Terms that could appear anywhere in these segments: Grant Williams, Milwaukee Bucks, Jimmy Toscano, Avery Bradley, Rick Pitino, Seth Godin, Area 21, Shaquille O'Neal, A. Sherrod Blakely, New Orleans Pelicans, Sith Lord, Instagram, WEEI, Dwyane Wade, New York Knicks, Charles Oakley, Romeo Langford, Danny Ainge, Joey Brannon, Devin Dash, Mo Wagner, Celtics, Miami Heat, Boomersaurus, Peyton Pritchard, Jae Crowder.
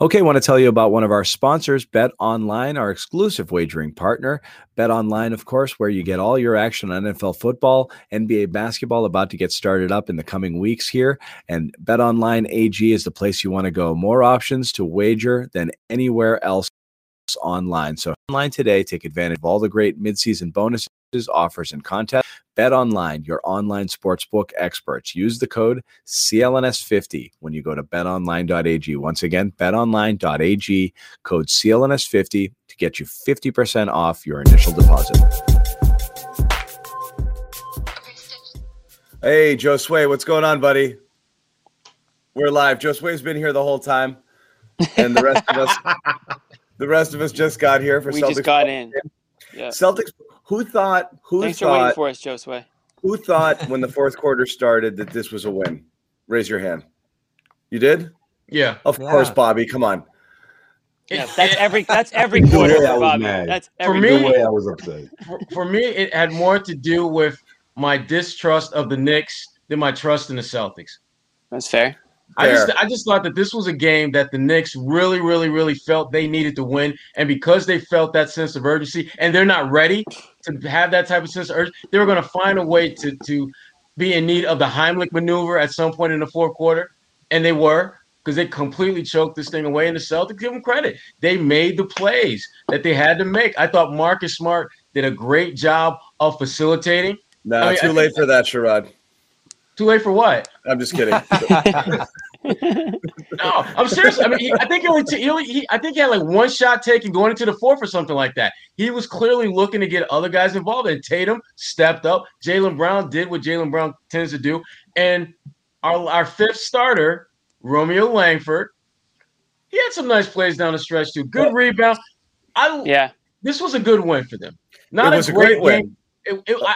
Okay, I want to tell you about one of our sponsors, Bet Online, our exclusive wagering partner. Bet Online, of course, where you get all your action on NFL football, NBA basketball, about to get started up in the coming weeks here. And BetOnline.ag is the place you want to go. More options to wager than anywhere else online. So online today, take advantage of all the great midseason bonuses, offers, and contests. Bet Online, your online sportsbook experts. Use the code CLNS50 when you go to betonline.ag. Once again, betonline.ag, code CLNS50 to get you 50% off your initial deposit. Hey, Josue, what's going on, buddy? We're live. Josue's been here the whole time, and the rest of us, just got here for Celtics. We just got in. Yeah. Celtics. Who thought, for waiting for us, Josue. Who thought when the fourth quarter started that this was a win? Raise your hand. You did? Yeah. Of course, Bobby. Come on. Yeah, that's every quarter, Bobby. That's every quarter. For me, I was upset. For me, it had more to do with my distrust of the Knicks than my trust in the Celtics. That's fair. I just thought that this was a game that the Knicks really, really, really felt they needed to win. And because they felt that sense of urgency and they're not ready to have that type of sense of urgency, they were going to find a way to be in need of the Heimlich maneuver at some point in the fourth quarter. And they were, because they completely choked this thing away. And the Celtics, give them credit, they made the plays that they had to make. I thought Marcus Smart did a great job of facilitating. Too late for that, Sherrod. Too late for what? I'm just kidding. No, I'm serious. I mean, I think he had like one shot taken going into the fourth or something like that. He was clearly looking to get other guys involved, and Tatum stepped up. Jaylen Brown did what Jaylen Brown tends to do, and our fifth starter, Romeo Langford, he had some nice plays down the stretch too. Good rebound. This was a good win for them. It was a great win.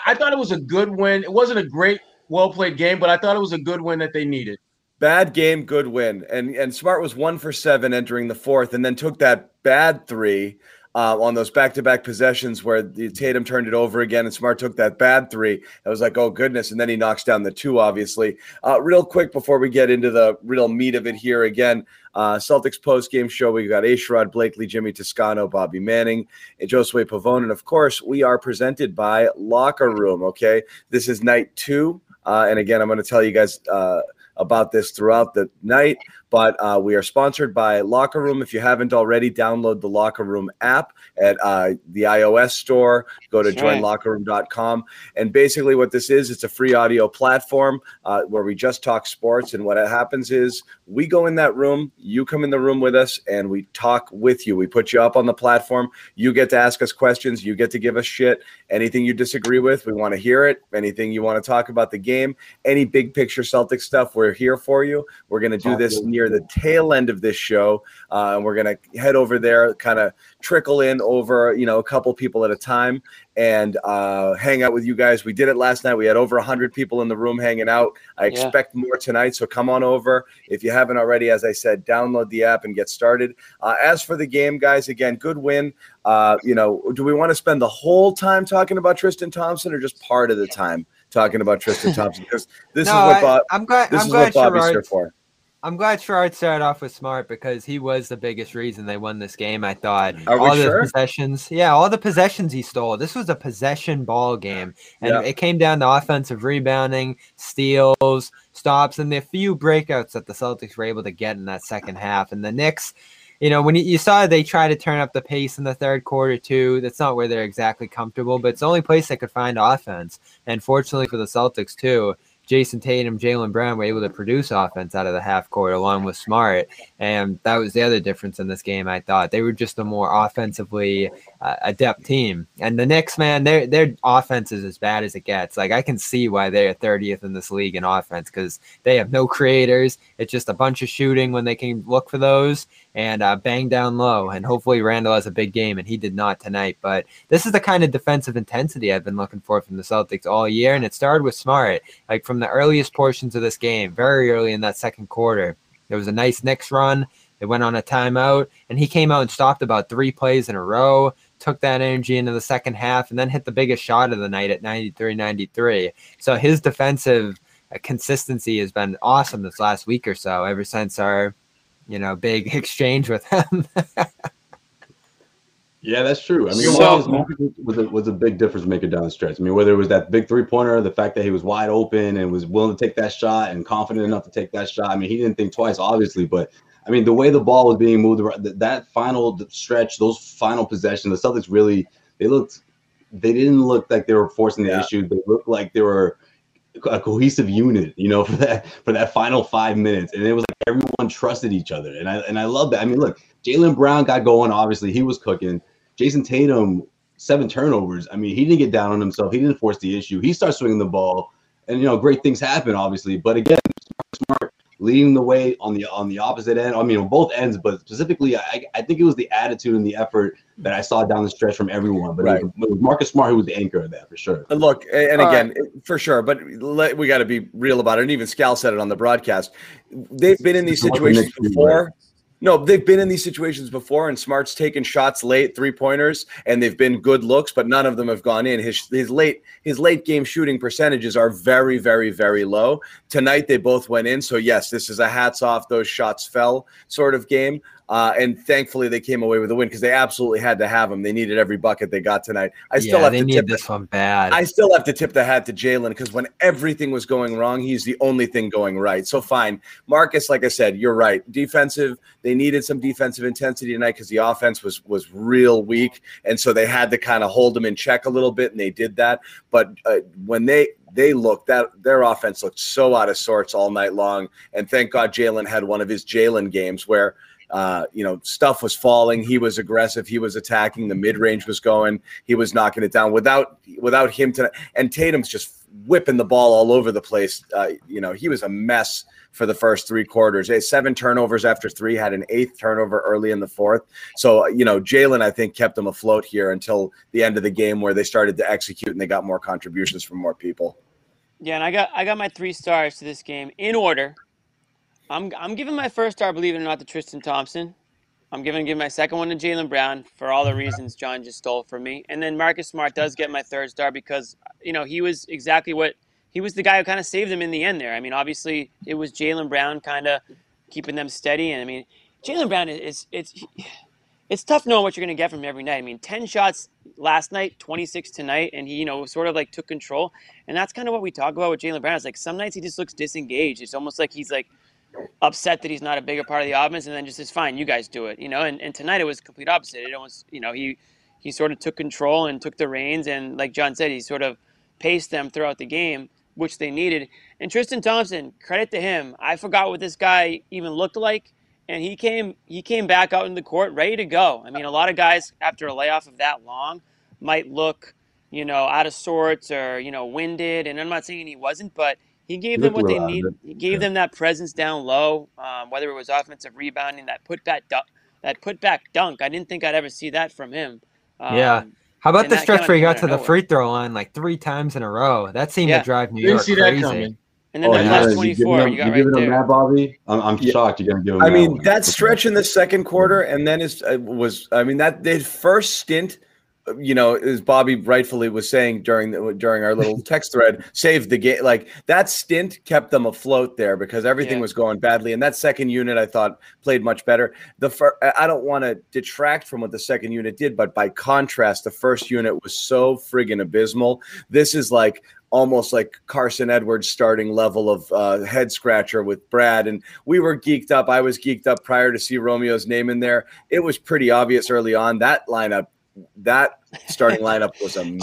I thought it was a good win. It wasn't a great, well-played game, but I thought it was a good win that they needed. Bad game, good win. And Smart was 1 for 7 entering the fourth and then took that bad three on those back-to-back possessions where Tatum turned it over again and Smart took that bad three. I was like, oh, goodness. And then he knocks down the two, obviously. Real quick before we get into the real meat of it here again, Celtics post-game show, we got A. Sherrod Blakely, Jimmy Toscano, Bobby Manning, and Josue Pavone. And, of course, we are presented by Locker Room, okay? This is night 2. And again, I'm going to tell you guys about this throughout the night, but we are sponsored by Locker Room. If you haven't already, download the Locker Room app at the iOS store. Go to joinlockerroom.com. And basically what this is, it's a free audio platform where we just talk sports. And what happens is we go in that room, you come in the room with us, and we talk with you. We put you up on the platform. You get to ask us questions. You get to give us shit. Anything you disagree with, we want to hear it. Anything you want to talk about the game, any big picture Celtics stuff, we're here for you. We're going to do this near the tail end of this show, and we're going to head over there, kind of trickle in over, a couple people at a time, and hang out with you guys. We did it last night. We had over 100 people in the room hanging out. I expect more tonight, so come on over. If you haven't already, as I said, download the app and get started. As for the game, guys, again, good win. Do we want to spend the whole time talking about Tristan Thompson or just part of the time talking about Tristan Thompson? Because this is what Bobby's here for. I'm glad Sherrod started off with Smart because he was the biggest reason they won this game, I thought. Possessions. Yeah, all the possessions he stole. This was a possession ball game. And it came down to offensive rebounding, steals, stops, and the few breakouts that the Celtics were able to get in that second half. And the Knicks, you know, when you saw they try to turn up the pace in the third quarter too, that's not where they're exactly comfortable, but it's the only place they could find offense. And fortunately for the Celtics too, Jason Tatum, Jaylen Brown were able to produce offense out of the half court along with Smart. And that was the other difference in this game, I thought. They were just a more offensively adept team. And the Knicks, man, their offense is as bad as it gets. Like, I can see why they are 30th in this league in offense because they have no creators. It's just a bunch of shooting when they can look for those and bang down low. And hopefully Randall has a big game, and he did not tonight. But this is the kind of defensive intensity I've been looking for from the Celtics all year, and it started with Smart. Like, from the earliest portions of this game, very early in that second quarter, there was a nice Knicks run. They went on a timeout, and he came out and stopped about three plays in a row, took that energy into the second half, and then hit the biggest shot of the night at 93-93. So his defensive consistency has been awesome this last week or so, ever since our, you know, big exchange with him. Yeah, that's true. I mean, was a big difference maker down the stretch. I mean, whether it was that big three-pointer, the fact that he was wide open and was willing to take that shot and confident enough to take that shot. I mean, he didn't think twice, obviously, but I mean, the way the ball was being moved, that final stretch, those final possessions, the Celtics really, they didn't look like they were forcing the issue. They looked like they were a cohesive unit, you know, for that final 5 minutes. And it was like everyone trusted each other. And I love that. I mean, look, Jaylen Brown got going. Obviously, he was cooking. Jason Tatum, 7 turnovers. I mean, he didn't get down on himself. He didn't force the issue. He starts swinging the ball, and, you know, great things happen, obviously. But again, Smart leading the way on the opposite end. I mean, on both ends, but specifically, I think it was the attitude and the effort that I saw down the stretch from everyone. But right, it was Marcus Smart who was the anchor of that, for sure. And look, and again, for sure, but we got to be real about it. And even Scal said it on the broadcast. They've been in these situations before. No, they've been in these situations before, and Smart's taken shots late, three-pointers, and they've been good looks, but none of them have gone in. His late game shooting percentages are very, very, very low. Tonight, they both went in, so yes, this is a hats off, those shots fell sort of game. And thankfully, they came away with a win because they absolutely had to have them. They needed every bucket they got tonight. I still have to tip the hat to Jaylen because when everything was going wrong, he's the only thing going right. So fine, Marcus. Like I said, you're right. Defensive, they needed some defensive intensity tonight because the offense was real weak, and so they had to kind of hold them in check a little bit, and they did that. But when they looked, that their offense looked so out of sorts all night long, and thank God Jaylen had one of his Jaylen games where, you know, stuff was falling. He was aggressive. He was attacking. The mid-range was going. He was knocking it down without him tonight. And Tatum's just whipping the ball all over the place. You know, he was a mess for the first three quarters. They had 7 turnovers after 3, had an 8th turnover early in the 4th. So, you know, Jaylen, I think, kept them afloat here until the end of the game where they started to execute and they got more contributions from more people. Yeah, and I got my 3 stars to this game in order. I'm giving my first star, believe it or not, to Tristan Thompson. I'm giving my second one to Jaylen Brown for all the reasons John just stole from me. And then Marcus Smart does get my third star because, you know, he was the guy who kind of saved them in the end there. I mean, obviously it was Jaylen Brown kind of keeping them steady. And I mean, Jaylen Brown it's tough knowing what you're going to get from him every night. I mean, 10 shots last night, 26 tonight, and he, you know, sort of like took control. And that's kind of what we talk about with Jaylen Brown. It's like some nights he just looks disengaged. It's almost like he's like upset that he's not a bigger part of the offense, and then just is fine, you guys do it, you know. And tonight it was complete opposite. It almost, you know, he sort of took control and took the reins, and like John said, he sort of paced them throughout the game, which they needed. And Tristan Thompson, credit to him, I forgot what this guy even looked like, and he came back out in the court ready to go. I mean, a lot of guys after a layoff of that long might look, you know, out of sorts or, you know, winded, and I'm not saying he wasn't, but he gave them what they needed. He gave them that presence down low, whether it was offensive rebounding, that putback dunk. I didn't think I'd ever see that from him. Yeah. How about the stretch where he got to the free throw line like 3 times in a row? That seemed to drive New York crazy. And then last 24, you got right there. That, Bobby? I'm shocked you didn't give him that. I mean, that stretch in the second quarter, and then that first stint you know, as Bobby rightfully was saying during our little text thread, saved the game. Like that stint kept them afloat there because everything was going badly. And that second unit, I thought, played much better. I don't want to detract from what the second unit did, but by contrast, the first unit was so friggin' abysmal. This is like almost like Carson Edwards starting level of head scratcher with Brad. And we were geeked up. I was geeked up prior to see Romeo's name in there. It was pretty obvious early on that lineup. That starting lineup was amazing.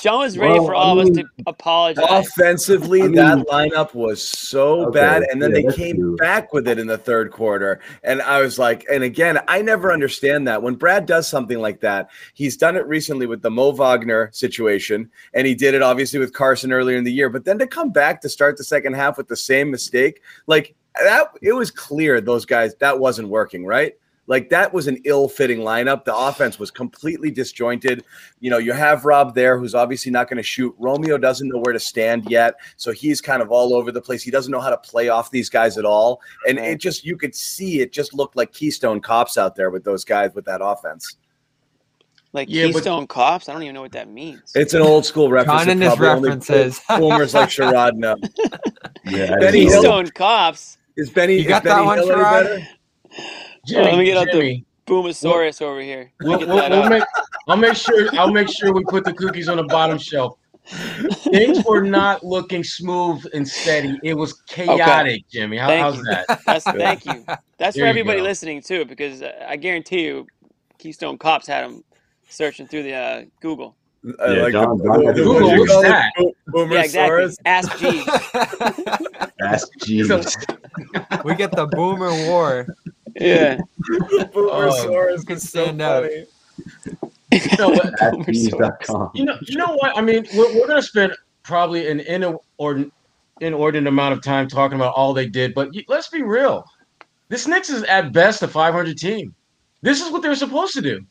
John was ready for all of us to apologize. Offensively, that lineup was so bad. And then they came back with it in the third quarter. And I was like, and again, I never understand that. When Brad does something like that, he's done it recently with the Mo Wagner situation. And he did it obviously with Carson earlier in the year. But then to come back to start the second half with the same mistake, like that, it was clear those guys, that wasn't working, right? Like, that was an ill-fitting lineup. The offense was completely disjointed. You know, you have Rob there, who's obviously not going to shoot. Romeo doesn't know where to stand yet, so he's kind of all over the place. He doesn't know how to play off these guys at all. And it just – you could see it just looked like Keystone Cops out there with those guys with that offense. Like Keystone Cops? I don't even know what that means. It's an old-school reference. John and his references. Boomers like Sherrod know. Keystone Cops? Is Benny Hill any better? Jimmy, let me get out the Boomasaurus over here. I'll make sure we put the cookies on the bottom shelf. Things were not looking smooth and steady. It was chaotic, okay. Jimmy. How's that? Thank you. That's there for everybody listening, too, because I guarantee you Keystone Cops had them searching through the Google. Google, what's that? Boomersaurus? Exactly. Ask Jeeves. We get the Boomer War. Yeah. Boomersaurus can stand up. You know what? I mean, we're going to spend probably an inordinate amount of time talking about all they did, but let's be real. This Knicks is at best a 500 team. This is what they're supposed to do.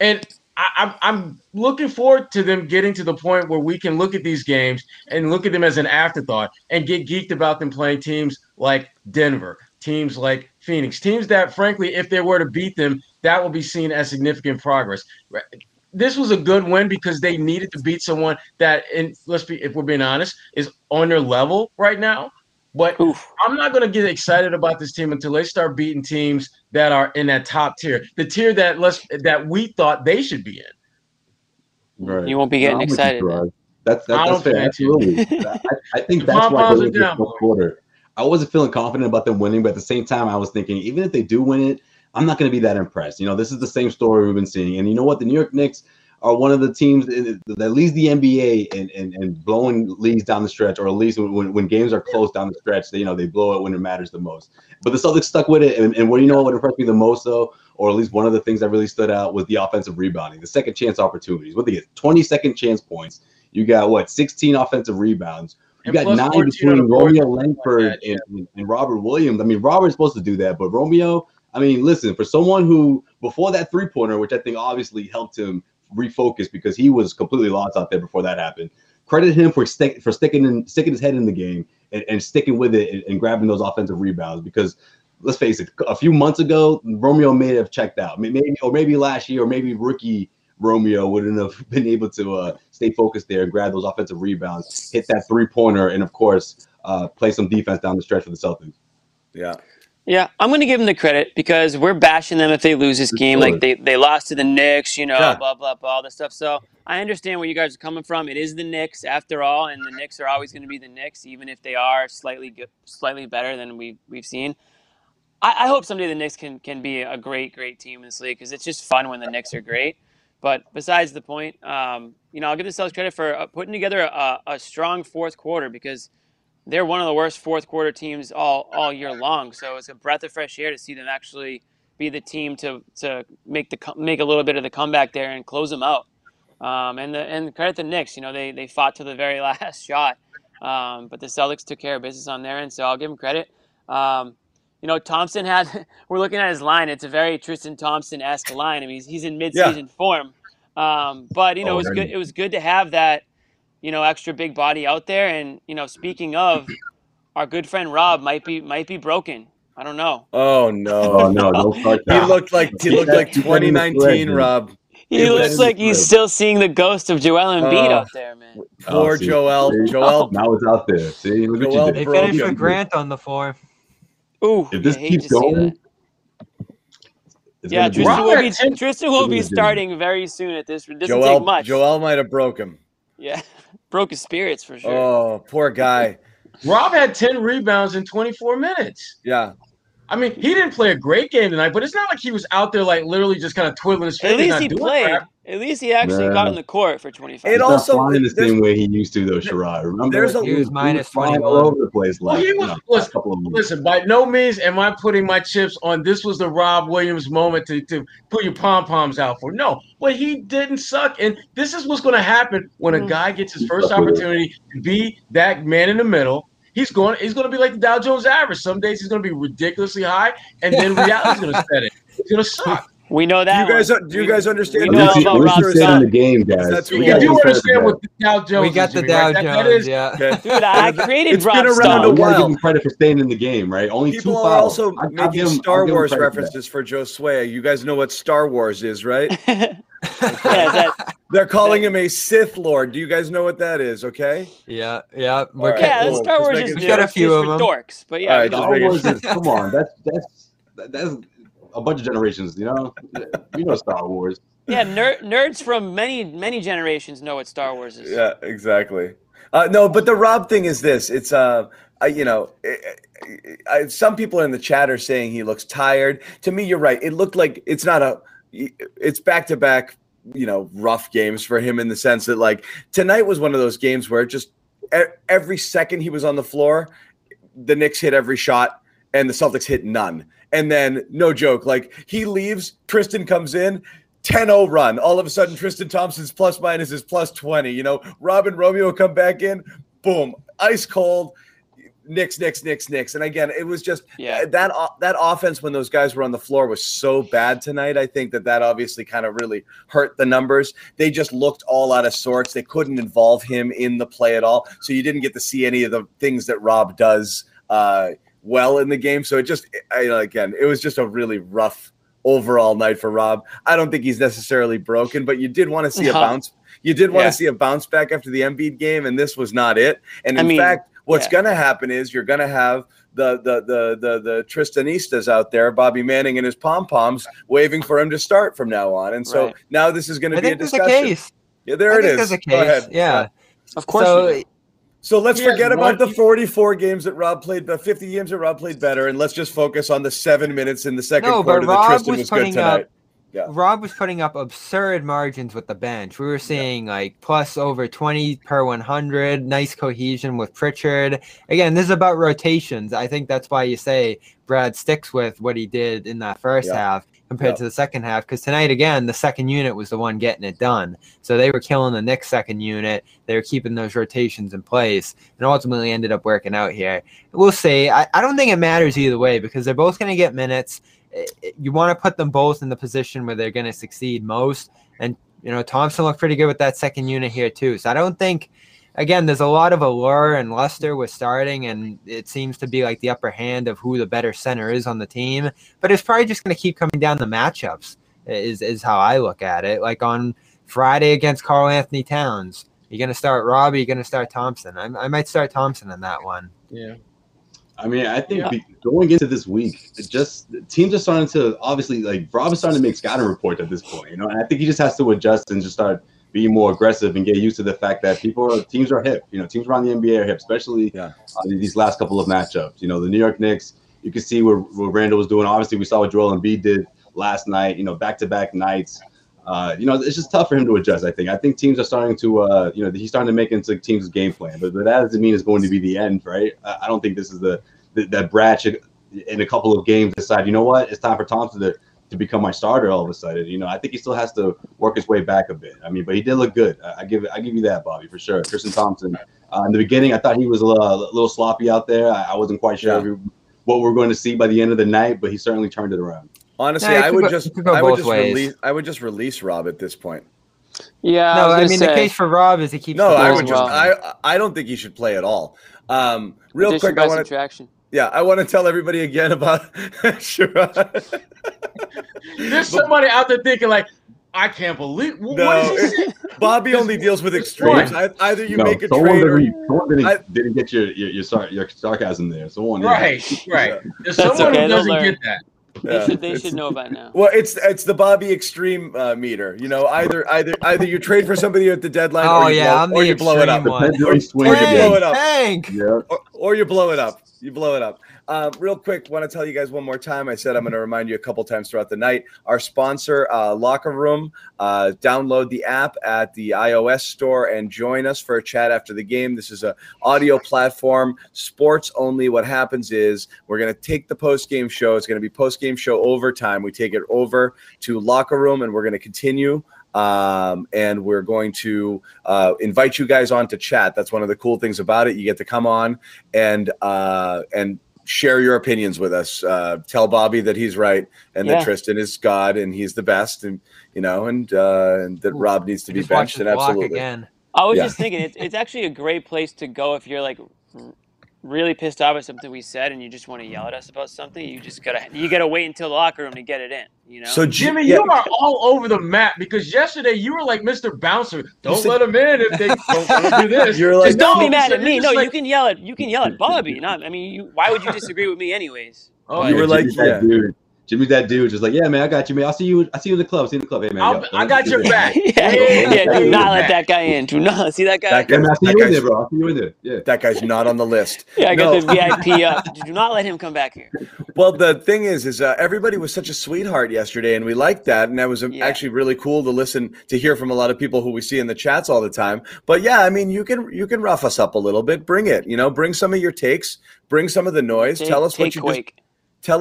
And I'm looking forward to them getting to the point where we can look at these games and look at them as an afterthought and get geeked about them playing teams like Denver, teams like Phoenix, teams that, frankly, if they were to beat them, that will be seen as significant progress. This was a good win because they needed to beat someone that, and if we're being honest, is on their level right now. But I'm not going to get excited about this team until they start beating teams that are in that top tier, the tier that we thought they should be in. Right. You won't be getting excited. That's fair. Absolutely. I think that's why I did the fourth quarter. I wasn't feeling confident about them winning, but at the same time, I was thinking, even if they do win it, I'm not going to be that impressed. You know, this is the same story we've been seeing. And you know what? The New York Knicks are one of the teams that leads the NBA and blowing leads down the stretch, or at least when games are close down the stretch, they, you know, they blow it when it matters the most. But the Celtics stuck with it, and what do you know what impressed me the most, though, or at least one of the things that really stood out, was the offensive rebounding, the second chance opportunities. What they get, 20 second chance points. You got, 16 offensive rebounds. You got 9 between Romeo Langford and Robert Williams. I mean, Robert's supposed to do that, but Romeo, I mean, listen, for someone who, before that three-pointer, which I think obviously helped him refocus because he was completely lost out there before that happened, credit him for sticking his head in the game and sticking with it and grabbing those offensive rebounds, because let's face it, a few months ago, Romeo may have checked out. Maybe last year, or maybe rookie Romeo wouldn't have been able to stay focused there and grab those offensive rebounds, hit that three-pointer, and, of course, play some defense down the stretch for the Celtics. Yeah. Yeah, I'm going to give them the credit because we're bashing them if they lose this game. Like, they lost to the Knicks, you know, blah, blah, blah, all this stuff. So I understand where you guys are coming from. It is the Knicks, after all, and the Knicks are always going to be the Knicks, even if they are slightly better than we've seen. I hope someday the Knicks can be a great, great team in this league, because it's just fun when the Knicks are great. But besides the point, you know, I'll give the Celtics credit for putting together a strong fourth quarter, because they're one of the worst fourth quarter teams all year long. So it's a breath of fresh air to see them actually be the team to make a little bit of the comeback there and close them out. And credit the Knicks, you know, they fought to the very last shot, but the Celtics took care of business on their end. So I'll give them credit. You know, Thompson we're looking at his line. It's a very Tristan Thompson-esque line. I mean, he's in mid-season form. But, you know, it was good. It was good to have that, you know, extra big body out there. And, you know, speaking of, our good friend Rob might be broken. I don't know. Oh, no. He looked like 2019 Rob. He looks like he's still seeing the ghost of Joel Embiid up there, man. Poor Joel. Joel. Now it's out there. See, look Joel what you did. They finished with Grant on the floor. Ooh. If this keeps going. Yeah, Tristan will be starting very soon at this. It doesn't take much. Joel might have broke him. Yeah, broke his spirits for sure. Oh, poor guy. Rob had 10 rebounds in 24 minutes. Yeah. I mean, he didn't play a great game tonight, but it's not like he was out there like literally just kind of twiddling his fingers. At least he played. Crap. At least he actually got on the court for 25. It also in the same way he used to though, Sherrod. Remember, he was -21 all over the place last. Listen, by no means am I putting my chips on this was the Rob Williams moment to put your pom poms out for. No, but he didn't suck, and this is what's going to happen when a guy gets his first opportunity to be that man in the middle. He's going to be like the Dow Jones average. Some days he's going to be ridiculously high, and then reality's going to set it. It's going to suck. We know that. Do you guys understand? We do understand what the Dow Jones. We got the Dow Jones. Yeah, dude, I created Rob Stone. I'm going to give him credit for staying in the game, right? Only people two are fouls. Also making Star Wars references for Josue. You guys know what Star Wars is, right? They're calling him a Sith Lord. Do you guys know what that is? Okay. Yeah, yeah. Star Wars is got a few of them. Dorks, but yeah. Star Wars is. Come on, that's a bunch of generations. You know, Star Wars. Yeah, nerds from many generations know what Star Wars is. Yeah, exactly. No, but the Rob thing is this. It's some people in the chat are saying he looks tired. To me, you're right. It looked like it's not a. It's back-to-back, rough games for him in the sense that, like, tonight was one of those games where just every second he was on the floor, the Knicks hit every shot and the Celtics hit none. And then, no joke, like, he leaves, Tristan comes in, 10-0 run. All of a sudden, Tristan Thompson's plus-minus is plus 20. Rob and Romeo come back in, boom, ice cold. Knicks. And again, it was just that offense when those guys were on the floor was so bad tonight. I think that obviously kind of really hurt the numbers. They just looked all out of sorts. They couldn't involve him in the play at all. So you didn't get to see any of the things that Rob does well in the game. So it just, it was just a really rough overall night for Rob. I don't think he's necessarily broken, but you did want to see a bounce. You did want to see a bounce back after the Embiid game, and this was not it. And in fact, what's going to happen is you're going to have the Tristanistas out there, Bobby Manning and his pom-poms, waving for him to start from now on. And so now this is going to be a discussion. There's a case. Yeah, there it is. There's a case. Go ahead. Yeah. Of course. So let's forget about the 44 games that Rob played, the 50 games that Rob played better, and let's just focus on the 7 minutes in the second quarter that Tristan was good tonight. Rob was putting up absurd margins with the bench. We were seeing like plus over 20 per 100, nice cohesion with Pritchard. Again, this is about rotations. I think that's why you say Brad sticks with what he did in that first half compared to the second half, because tonight, again, the second unit was the one getting it done. So they were killing the Knicks' second unit. They were keeping those rotations in place and ultimately ended up working out here. We'll see. I don't think it matters either way because they're both going to get minutes. You want to put them both in the position where they're going to succeed most. And, Thompson looked pretty good with that second unit here too. So I don't think, again, there's a lot of allure and luster with starting, and it seems to be like the upper hand of who the better center is on the team. But it's probably just going to keep coming down the matchups is how I look at it. Like on Friday against Karl Anthony Towns, you're going to start Robbie, you're going to start Thompson. I might start Thompson in that one. Yeah. I mean, I think going into this week, teams are starting to obviously Rob is starting to make scouting reports at this point, and I think he just has to adjust and just start being more aggressive and get used to the fact that teams are hip. Teams around the NBA are hip, especially these last couple of matchups. The New York Knicks, you can see what Randall was doing. Obviously, we saw what Joel Embiid did last night. Back-to-back nights. It's just tough for him to adjust. I think teams are starting to, he's starting to make into teams' game plan, but that doesn't mean it's going to be the end, right? I don't think this is that Brad should, in a couple of games, decide, it's time for Thompson to become my starter all of a sudden. I think he still has to work his way back a bit. I mean, but he did look good. I give you that, Bobby, for sure. Tristan Thompson, in the beginning, I thought he was a little sloppy out there. I wasn't quite sure what we're going to see by the end of the night, but he certainly turned it around. Honestly, I would just release Rob at this point. Yeah, the case for Rob is he keeps. No, I would just. I don't think he should play at all. Real quick, I want to tell everybody again about Sherrod. There's somebody out there thinking I can't believe what is he saying? Bobby only deals with extremes. Either you make a trade, or someone didn't get your sarcasm there. Someone right. There's someone who doesn't get that. They should know by now. Well, it's the Bobby Extreme meter. You know, either you trade for somebody at the deadline, or you blow it up. Or you blow it up. Real quick, want to tell you guys one more time. I said I'm going to remind you a couple times throughout the night. Our sponsor, Locker Room, download the app at the iOS store and join us for a chat after the game. This is an audio platform, sports only. What happens is we're going to take the post-game show. It's going to be post-game show overtime. We take it over to Locker Room, and we're going to continue. And we're going to invite you guys on to chat. That's one of the cool things about it. You get to come on and share your opinions with us. Tell Bobby that he's right and that Tristan is God and he's the best, and you know, and that Rob needs to be benched. And absolutely, again. I was just thinking, it's actually a great place to go if you're like really pissed off at something we said and you just want to yell at us about something. You just gotta wait until the locker room to get it in, you know? So Jimmy, you are all over the map, because yesterday you were like Mr. Bouncer. Don't let them in if they don't do this. You're like, just don't be mad at me. No, like, you can yell at Bobby. Not, I mean, why would you disagree with me anyways? Oh, you were like, Jimmy's that dude, just like, yeah, man, I got you, man. I see you in the club. See you in the club, hey, man. I got your back. Do not let that guy in. Do not see that guy. I'll see you in there. Yeah, that guy's not on the list. Yeah, I got the VIP up. Do not let him come back here. Well, the thing is everybody was such a sweetheart yesterday, and we liked that, and that was actually really cool to listen to, hear from a lot of people who we see in the chats all the time. But yeah, I mean, you can rough us up a little bit. Bring it. You know, bring some of your takes. Bring some of the noise. Tell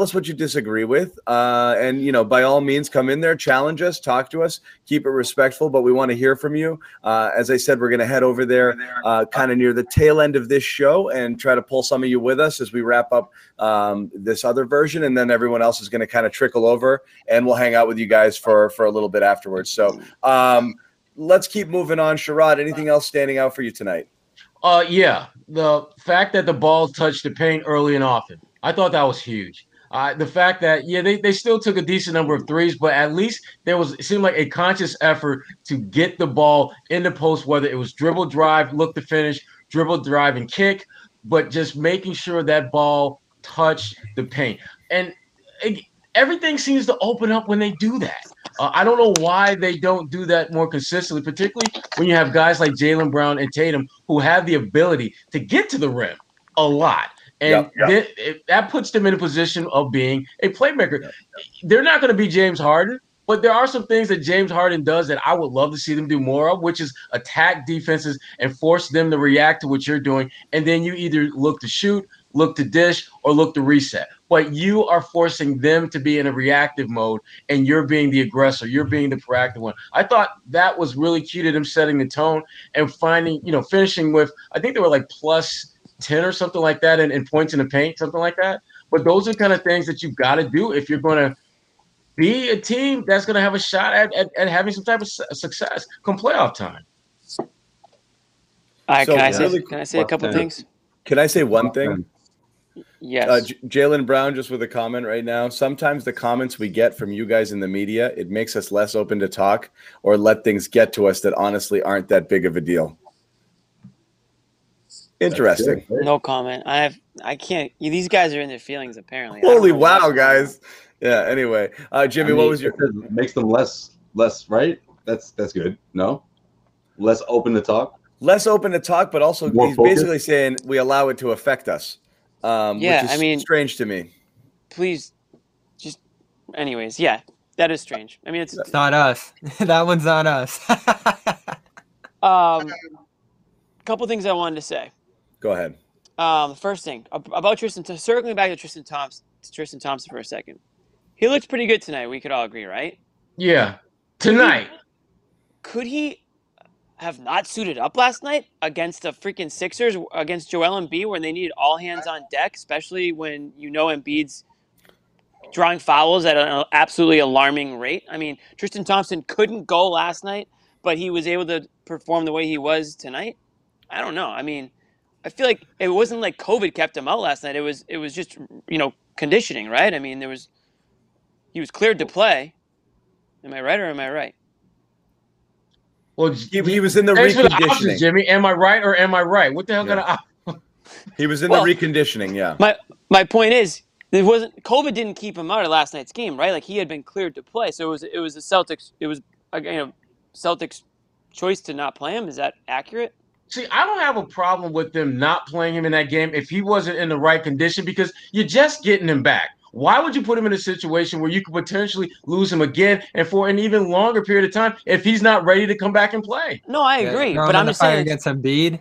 us what you disagree with, and you know, by all means, come in there, challenge us, talk to us, keep it respectful, but we want to hear from you. As I said, we're going to head over there kind of near the tail end of this show and try to pull some of you with us as we wrap up this other version, and then everyone else is going to kind of trickle over, and we'll hang out with you guys for a little bit afterwards. So let's keep moving on. Sherrod, anything else standing out for you tonight? The fact that the ball touched the paint early and often, I thought that was huge. The fact that, they still took a decent number of threes, but at least it seemed like a conscious effort to get the ball in the post, whether it was dribble, drive, look to finish, dribble, drive, and kick, but just making sure that ball touched the paint. And everything seems to open up when they do that. I don't know why they don't do that more consistently, particularly when you have guys like Jaylen Brown and Tatum who have the ability to get to the rim a lot. And that puts them in a position of being a playmaker. Yep. They're not going to be James Harden, but there are some things that James Harden does that I would love to see them do more of, which is attack defenses and force them to react to what you're doing. And then you either look to shoot, look to dish, or look to reset. But you are forcing them to be in a reactive mode, and you're being the aggressor. You're being the proactive one. I thought that was really key to them setting the tone and finishing with, I think they were like plus 10 or something like that, and points in the paint, something like that. But those are kind of things that you've got to do if you're going to be a team that's going to have a shot at having some type of success come playoff time. All right, Can I say one thing? Yes. Jaylen Brown, just with a comment right now. Sometimes the comments we get from you guys in the media, it makes us less open to talk or let things get to us that honestly aren't that big of a deal. Interesting. No comment. I can't. These guys are in their feelings, apparently. Holy wow, guys. Yeah. Anyway, Jimmy, what was your? Makes them less right. That's good. No, less open to talk. Less open to talk, but also more he's focused. Basically saying we allow it to affect us. Which is strange to me. Please, just. Anyways, that is strange. I mean, it's not us. That one's not us. Couple things I wanted to say. Go ahead. First thing about Tristan, circling back to Tristan Thompson for a second. He looked pretty good tonight. We could all agree, right? Yeah. Tonight. Could he have not suited up last night against the freaking Sixers, against Joel Embiid, when they needed all hands on deck, especially when Embiid's drawing fouls at an absolutely alarming rate? I mean, Tristan Thompson couldn't go last night, but he was able to perform the way he was tonight. I don't know. I mean, I feel like it wasn't like COVID kept him out last night. It was just, conditioning, right? I mean, he was cleared to play. Am I right? Well, he was in the reconditioning. Options, Jimmy, am I right or am I right? What the hell kind of? He was in the reconditioning. Yeah. My point is, it wasn't COVID didn't keep him out of last night's game, right? Like he had been cleared to play, so it was the Celtics. It was Celtics' choice to not play him. Is that accurate? See, I don't have a problem with them not playing him in that game if he wasn't in the right condition, because you're just getting him back. Why would you put him in a situation where you could potentially lose him again and for an even longer period of time if he's not ready to come back and play? No, I agree, but I'm just saying against Embiid.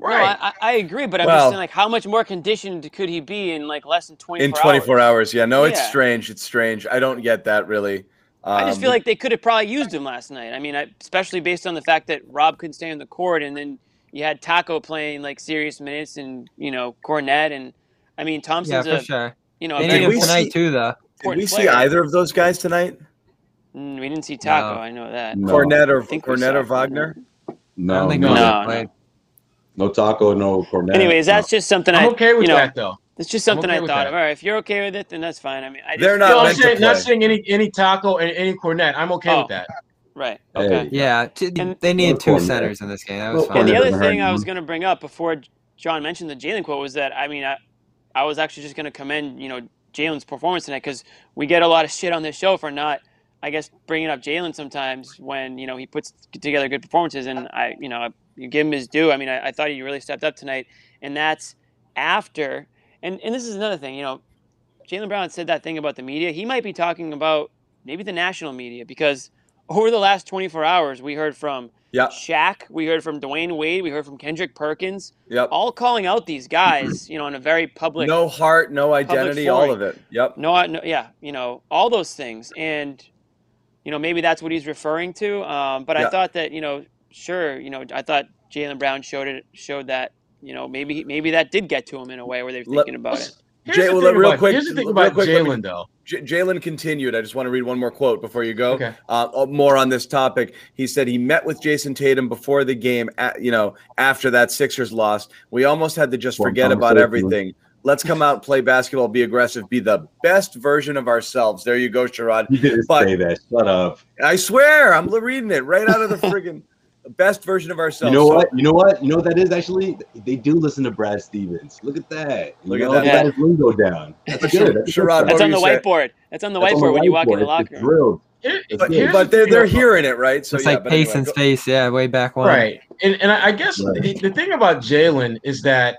Right, no, I agree, but I'm just saying, like, how much more conditioned could he be in like less than 24 hours? Yeah, no, it's strange. It's strange. I don't get that really. I just feel like they could have probably used him last night. I mean, especially based on the fact that Rob couldn't stay on the court, and then you had Taco playing like serious minutes, and Cornette, and I mean Thompson's for sure. They need him tonight too, though. Did we see either of those guys tonight? We didn't see Taco. No. I know that. No. Cornette or Wagner? No, I don't think no Taco, no Cornette. Anyways, that's just something I'm okay with that though. It's just something I thought of. All right, if you're okay with it, then that's fine. I mean, I'm not saying any Taco and any Cornette. I'm okay with that. Right. Okay. Hey. Yeah. They needed two centers in this game. That was fine. And the other thing I was going to bring up before John mentioned the Jaylen quote was that I was actually just going to commend, Jaylen's performance tonight, because we get a lot of shit on this show for not, I guess, bringing up Jaylen sometimes when, he puts together good performances, and you give him his due. I mean, I thought he really stepped up tonight, and that's after, and this is another thing, Jaylen Brown said that thing about the media. He might be talking about maybe the national media, because over the last 24 hours, we heard from Shaq, we heard from Dwayne Wade, we heard from Kendrick Perkins, all calling out these guys, in a very public, no heart, no identity, all of it. Yep. No, yeah, all those things, and maybe that's what he's referring to. But I thought that I thought Jaylen Brown showed that maybe that did get to him in a way where they're thinking about it. Here's the thing about Jaylen, though. Jaylen continued. I just want to read one more quote before you go. Okay. More on this topic. He said he met with Jason Tatum before the game, after that Sixers loss. We almost had to just forget about everything. Let's come out, play basketball, be aggressive, be the best version of ourselves. There you go, Sherrod. You didn't say that. Shut up. I swear. I'm reading it right out of the friggin' best version of ourselves. You know what? You know what that is, actually? They do listen to Brad Stevens. Look at that. Look at that. He got his lingo down. That's good. That's on the whiteboard. That's on the whiteboard when you walk in the locker room. But they're hearing it, right? So it's like Payson's face, way back when. Right. And I guess the thing about Jaylen is that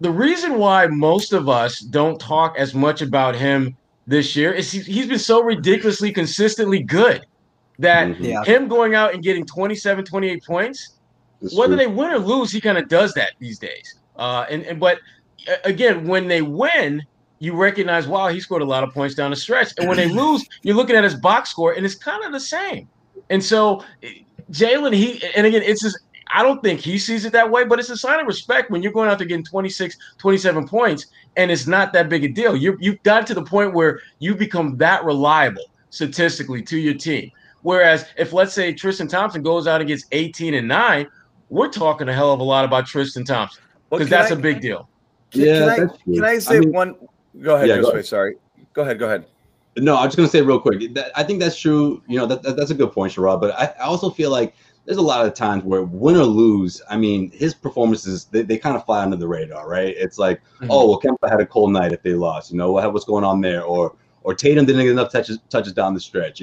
the reason why most of us don't talk as much about him this year is he's been so ridiculously consistently good. That him going out and getting 27, 28 points, whether they win or lose, he kind of does that these days. But again, when they win, you recognize, wow, he scored a lot of points down the stretch. And when they lose, you're looking at his box score, and it's kind of the same. And so Jaylen, it's just, I don't think he sees it that way, but it's a sign of respect when you're going out there getting 26, 27 points, and it's not that big a deal. You've got to the point where you become that reliable statistically to your team. Whereas if, let's say, Tristan Thompson goes out and gets 18 and 9, we're talking a hell of a lot about Tristan Thompson, because that's a big deal. Can I say one? Go ahead. Sorry. Go ahead. No, I'm just gonna say real quick. I think that's true. That's a good point, Sherrod. But I also feel like there's a lot of times where win or lose, I mean, his performances they kind of fly under the radar, right? It's like, Kemba had a cold night if they lost. What's going on there? Or Tatum didn't get enough touches down the stretch.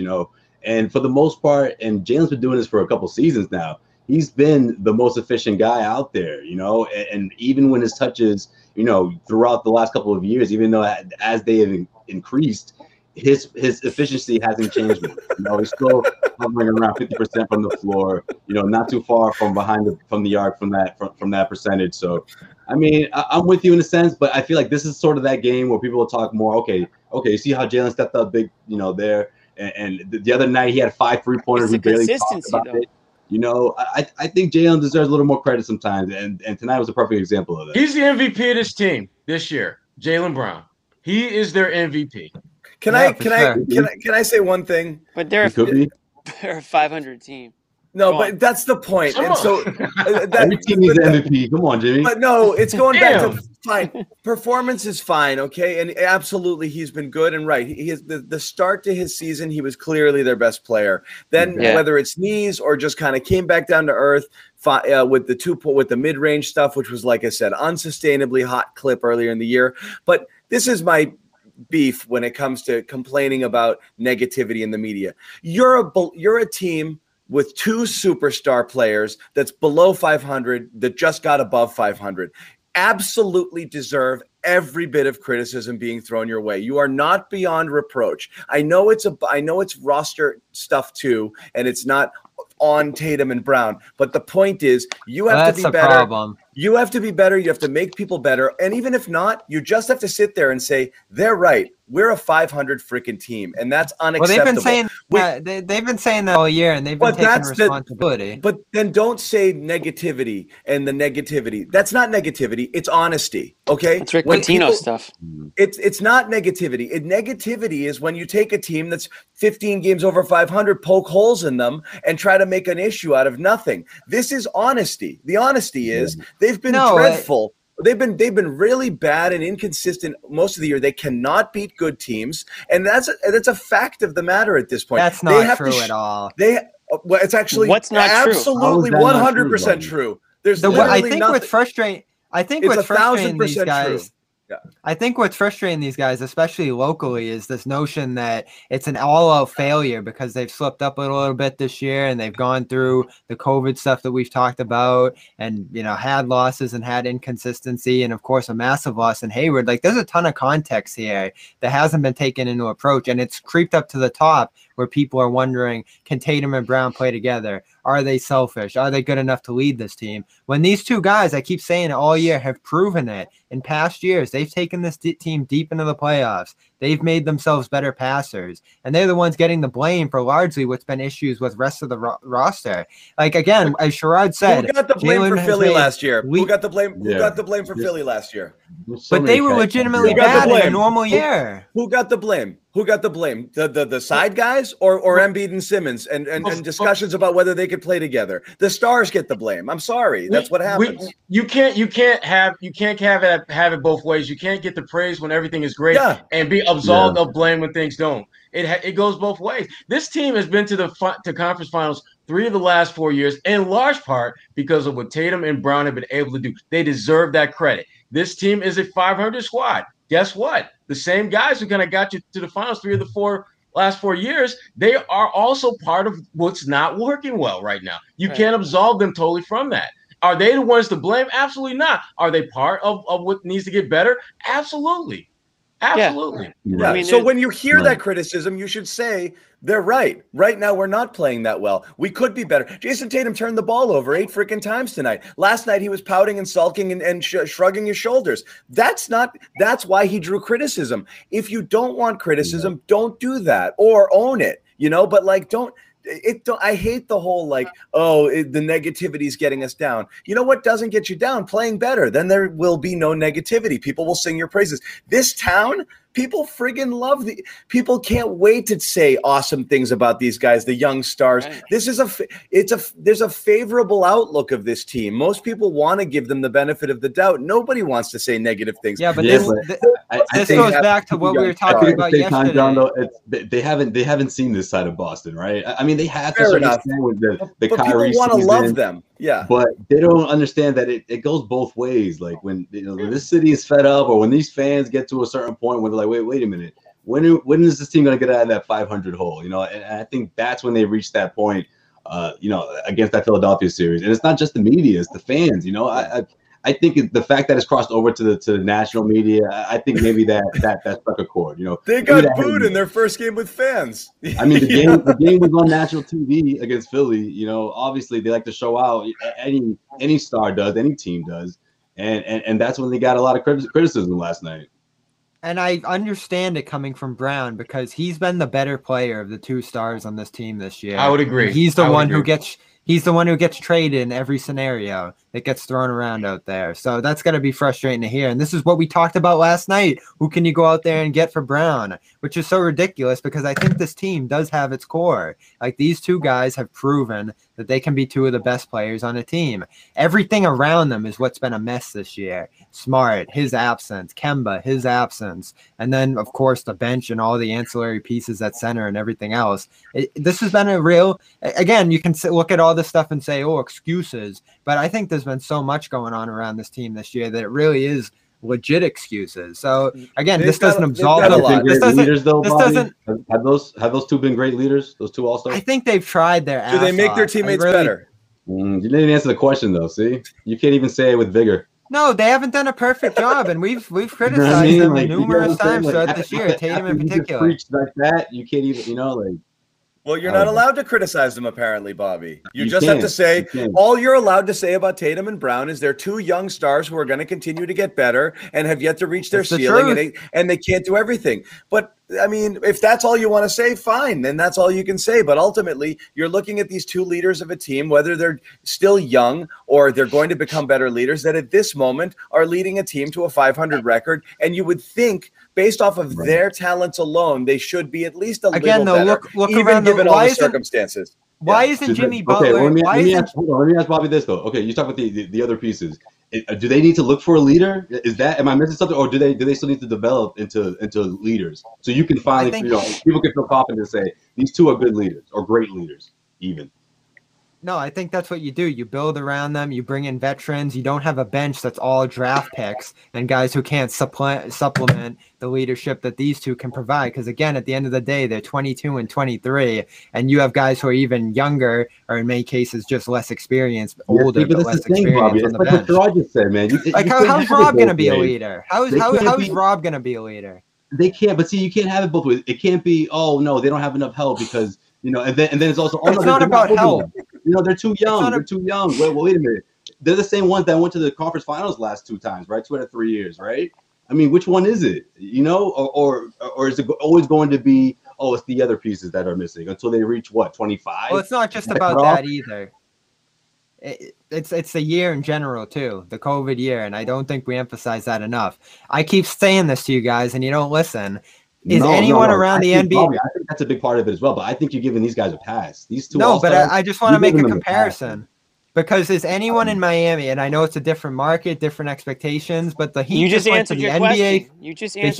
And for the most part, and Jaylen's been doing this for a couple seasons now, he's been the most efficient guy out there, and even when his touches, throughout the last couple of years, even though as they have increased, his efficiency hasn't changed much. He's still hovering around 50% from the floor, not too far from behind from the arc from that percentage. So, I mean, I'm with you in a sense, but I feel like this is sort of that game where people will talk more, okay, you see how Jaylen stepped up big, there. And the other night he had 5 3-pointers. We barely talked about it. I think Jaylen deserves a little more credit sometimes, and tonight was a perfect example of that. He's the MVP of this team this year, Jaylen Brown. He is their MVP. Can I say one thing? But they're a 500 team. No, but that's the point. And so every team needs an MVP. Come on, Jimmy. But no, it's going back to fine. Performance is fine, okay? And absolutely, he's been good and right. He is the start to his season, he was clearly their best player. Then whether it's knees or just kind of came back down to earth with the mid-range stuff, which was, like I said, unsustainably hot clip earlier in the year. But this is my beef when it comes to complaining about negativity in the media. You're a team with two superstar players that's below 500 that just got above 500, absolutely deserve every bit of criticism being thrown your way. You are not beyond reproach. I know it's roster stuff too, and it's not on Tatum and Brown, but the point is you have to be better. Problem. You have to be better. You have to make people better. And even if not, you just have to sit there and say, they're right. We're a 500 freaking team. And that's unacceptable. Well, they've been saying that all year, and they've been taking responsibility. But then don't say negativity and the negativity. That's not negativity. It's honesty. Okay. It's Rick Pitino stuff. It's not negativity. Negativity is when you take a team that's 15 games over 500, poke holes in them and try to make an issue out of nothing. This is honesty. The honesty is they've been dreadful. They've been really bad and inconsistent most of the year. They cannot beat good teams, and that's a fact of the matter at this point. That's not true at all. It's actually absolutely 100% true. There's literally I think what's frustrating these guys. Yeah. I think what's frustrating these guys, especially locally, is this notion that it's an all-out failure because they've slipped up a little bit this year and they've gone through the COVID stuff that we've talked about and, had losses and had inconsistency and, of course, a massive loss in Hayward. Like, there's a ton of context here that hasn't been taken into approach, and it's creeped up to the top where people are wondering, can Tatum and Brown play together? Are they selfish? Are they good enough to lead this team? When these two guys, I keep saying all year, have proven it in past years. They've taken this team deep into the playoffs. They've made themselves better passers, and they're the ones getting the blame for largely what's been issues with rest of the roster. Like, again, as Sherrod said, who got the blame for Philly last year? Who got the blame? Who got the blame for Philly last year? But they were legitimately bad in a normal year. Who got the blame? Who got the blame? The side guys or Embiid and Simmons and discussions about whether they could play together. The stars get the blame. I'm sorry, that's what happens. You can't have it both ways. You can't get the praise when everything is great and be absolved of blame when things don't. It goes both ways. This team has been to the conference finals 3 of the last 4 years, in large part because of what Tatum and Brown have been able to do. They deserve that credit. This team is a 500 squad. Guess what? The same guys who kind of got you to the finals 3 of the last four years, they are also part of what's not working well right now. You can't absolve them totally from that. Are they the ones to blame? Absolutely not. Are they part of what needs to get better? Absolutely. Absolutely. Yeah. Yeah. I mean, so when you hear that criticism, you should say they're right. Right now, we're not playing that well. We could be better. Jason Tatum turned the ball over 8 freaking times tonight. Last night, he was pouting and sulking and shrugging his shoulders. That's why he drew criticism. If you don't want criticism, don't do that or own it, but don't. I hate the whole the negativity is getting us down. You know what doesn't get you down? Playing better. Then there will be no negativity. People will sing your praises. This town, people friggin' love people can't wait to say awesome things about these guys, the young stars. Right. There's a favorable outlook of this team. Most people want to give them the benefit of the doubt. Nobody wants to say negative things. Yeah, but this goes back to what we were talking about yesterday. They haven't seen this side of Boston, right? I mean, they have to understand with the Kyrie season. People want to love them. Yeah, but they don't understand that it goes both ways. Like when when this city is fed up, or when these fans get to a certain point where they're like, wait a minute, when is this team going to get out of that 500 hole? And I think that's when they reach that point. Against that Philadelphia series, and it's not just the media, it's the fans. I think the fact that it's crossed over to the national media, I think maybe that struck a chord. They got booed in their first game with fans. I mean, the game was on national TV against Philly. Obviously they like to show out. Any star does, any team does, and that's when they got a lot of criticism last night. And I understand it coming from Brown because he's been the better player of the two stars on this team this year. I would agree. He's the one who gets he's the one who gets traded in every scenario that gets thrown around out there. So that's going to be frustrating to hear. And this is what we talked about last night. Who can you go out there and get for Brown? Which is so ridiculous because I think this team does have its core. Like, these two guys have proven that they can be two of the best players on a team. Everything around them is what's been a mess this year. Smart, his absence. Kemba, his absence. And then, of course, the bench and all the ancillary pieces at center and everything else. This has been a real – again, you can look at all this stuff and say, oh, excuses. But I think there's been so much going on around this team this year that it really is legit excuses. So, again, this doesn't absolve it a lot. Have those two been great leaders, those two all-stars? I think they've tried their ass off. Do they make their teammates better? You didn't answer the question, though, see? You can't even say it with vigor. No, they haven't done a perfect job, and we've criticized them numerous times throughout this year, Tatum in particular. You preach like that, you can't even, Well, you're not allowed to criticize them, apparently, Bobby. All you're allowed to say about Tatum and Brown is they're two young stars who are going to continue to get better and have yet to reach their ceiling, and they can't do everything. But, I mean, if that's all you want to say, fine, then that's all you can say. But ultimately, you're looking at these two leaders of a team, whether they're still young or they're going to become better leaders, that at this moment are leading a team to a 500 record, and you would think, based off of their talents alone, they should be at least a little better. Look even given all the circumstances. Why isn't Jimmy Butler? Okay, let me ask Bobby this though. Okay, you talk about the other pieces. Do they need to look for a leader? Am I missing something, or do they still need to develop into leaders? So you can finally, people can feel confident to say these two are good leaders or great leaders, even. No, I think that's what you do. You build around them. You bring in veterans. You don't have a bench that's all draft picks and guys who can't supplement the leadership that these two can provide. Because, again, at the end of the day, they're 22 and 23, and you have guys who are even younger or, in many cases, just less experienced, older, but less experienced on the bench. That's what Rob just said, man. How's Rob going to be a leader? How's Rob going to be a leader? They can't. But, see, you can't have it both ways. It can't be, oh, no, they don't have enough help because – and then it's also it's not about help. They're too young. They're too young. Wait a minute. They're the same ones that went to the conference finals last two times, right? 2 out of 3 years, right? I mean, which one is it? Or is it always going to be? Oh, it's the other pieces that are missing until they reach what 25. Well, it's not just about that either. It's the year in general too, the COVID year, and I don't think we emphasize that enough. I keep saying this to you guys, and you don't listen. Is anyone around the NBA? Bobby, I think that's a big part of it as well, but I think you're giving these guys a pass. These two. No, but I just want to make a comparison because is anyone in Miami? And I know it's a different market, different expectations, but the Heat went to the NBA. Went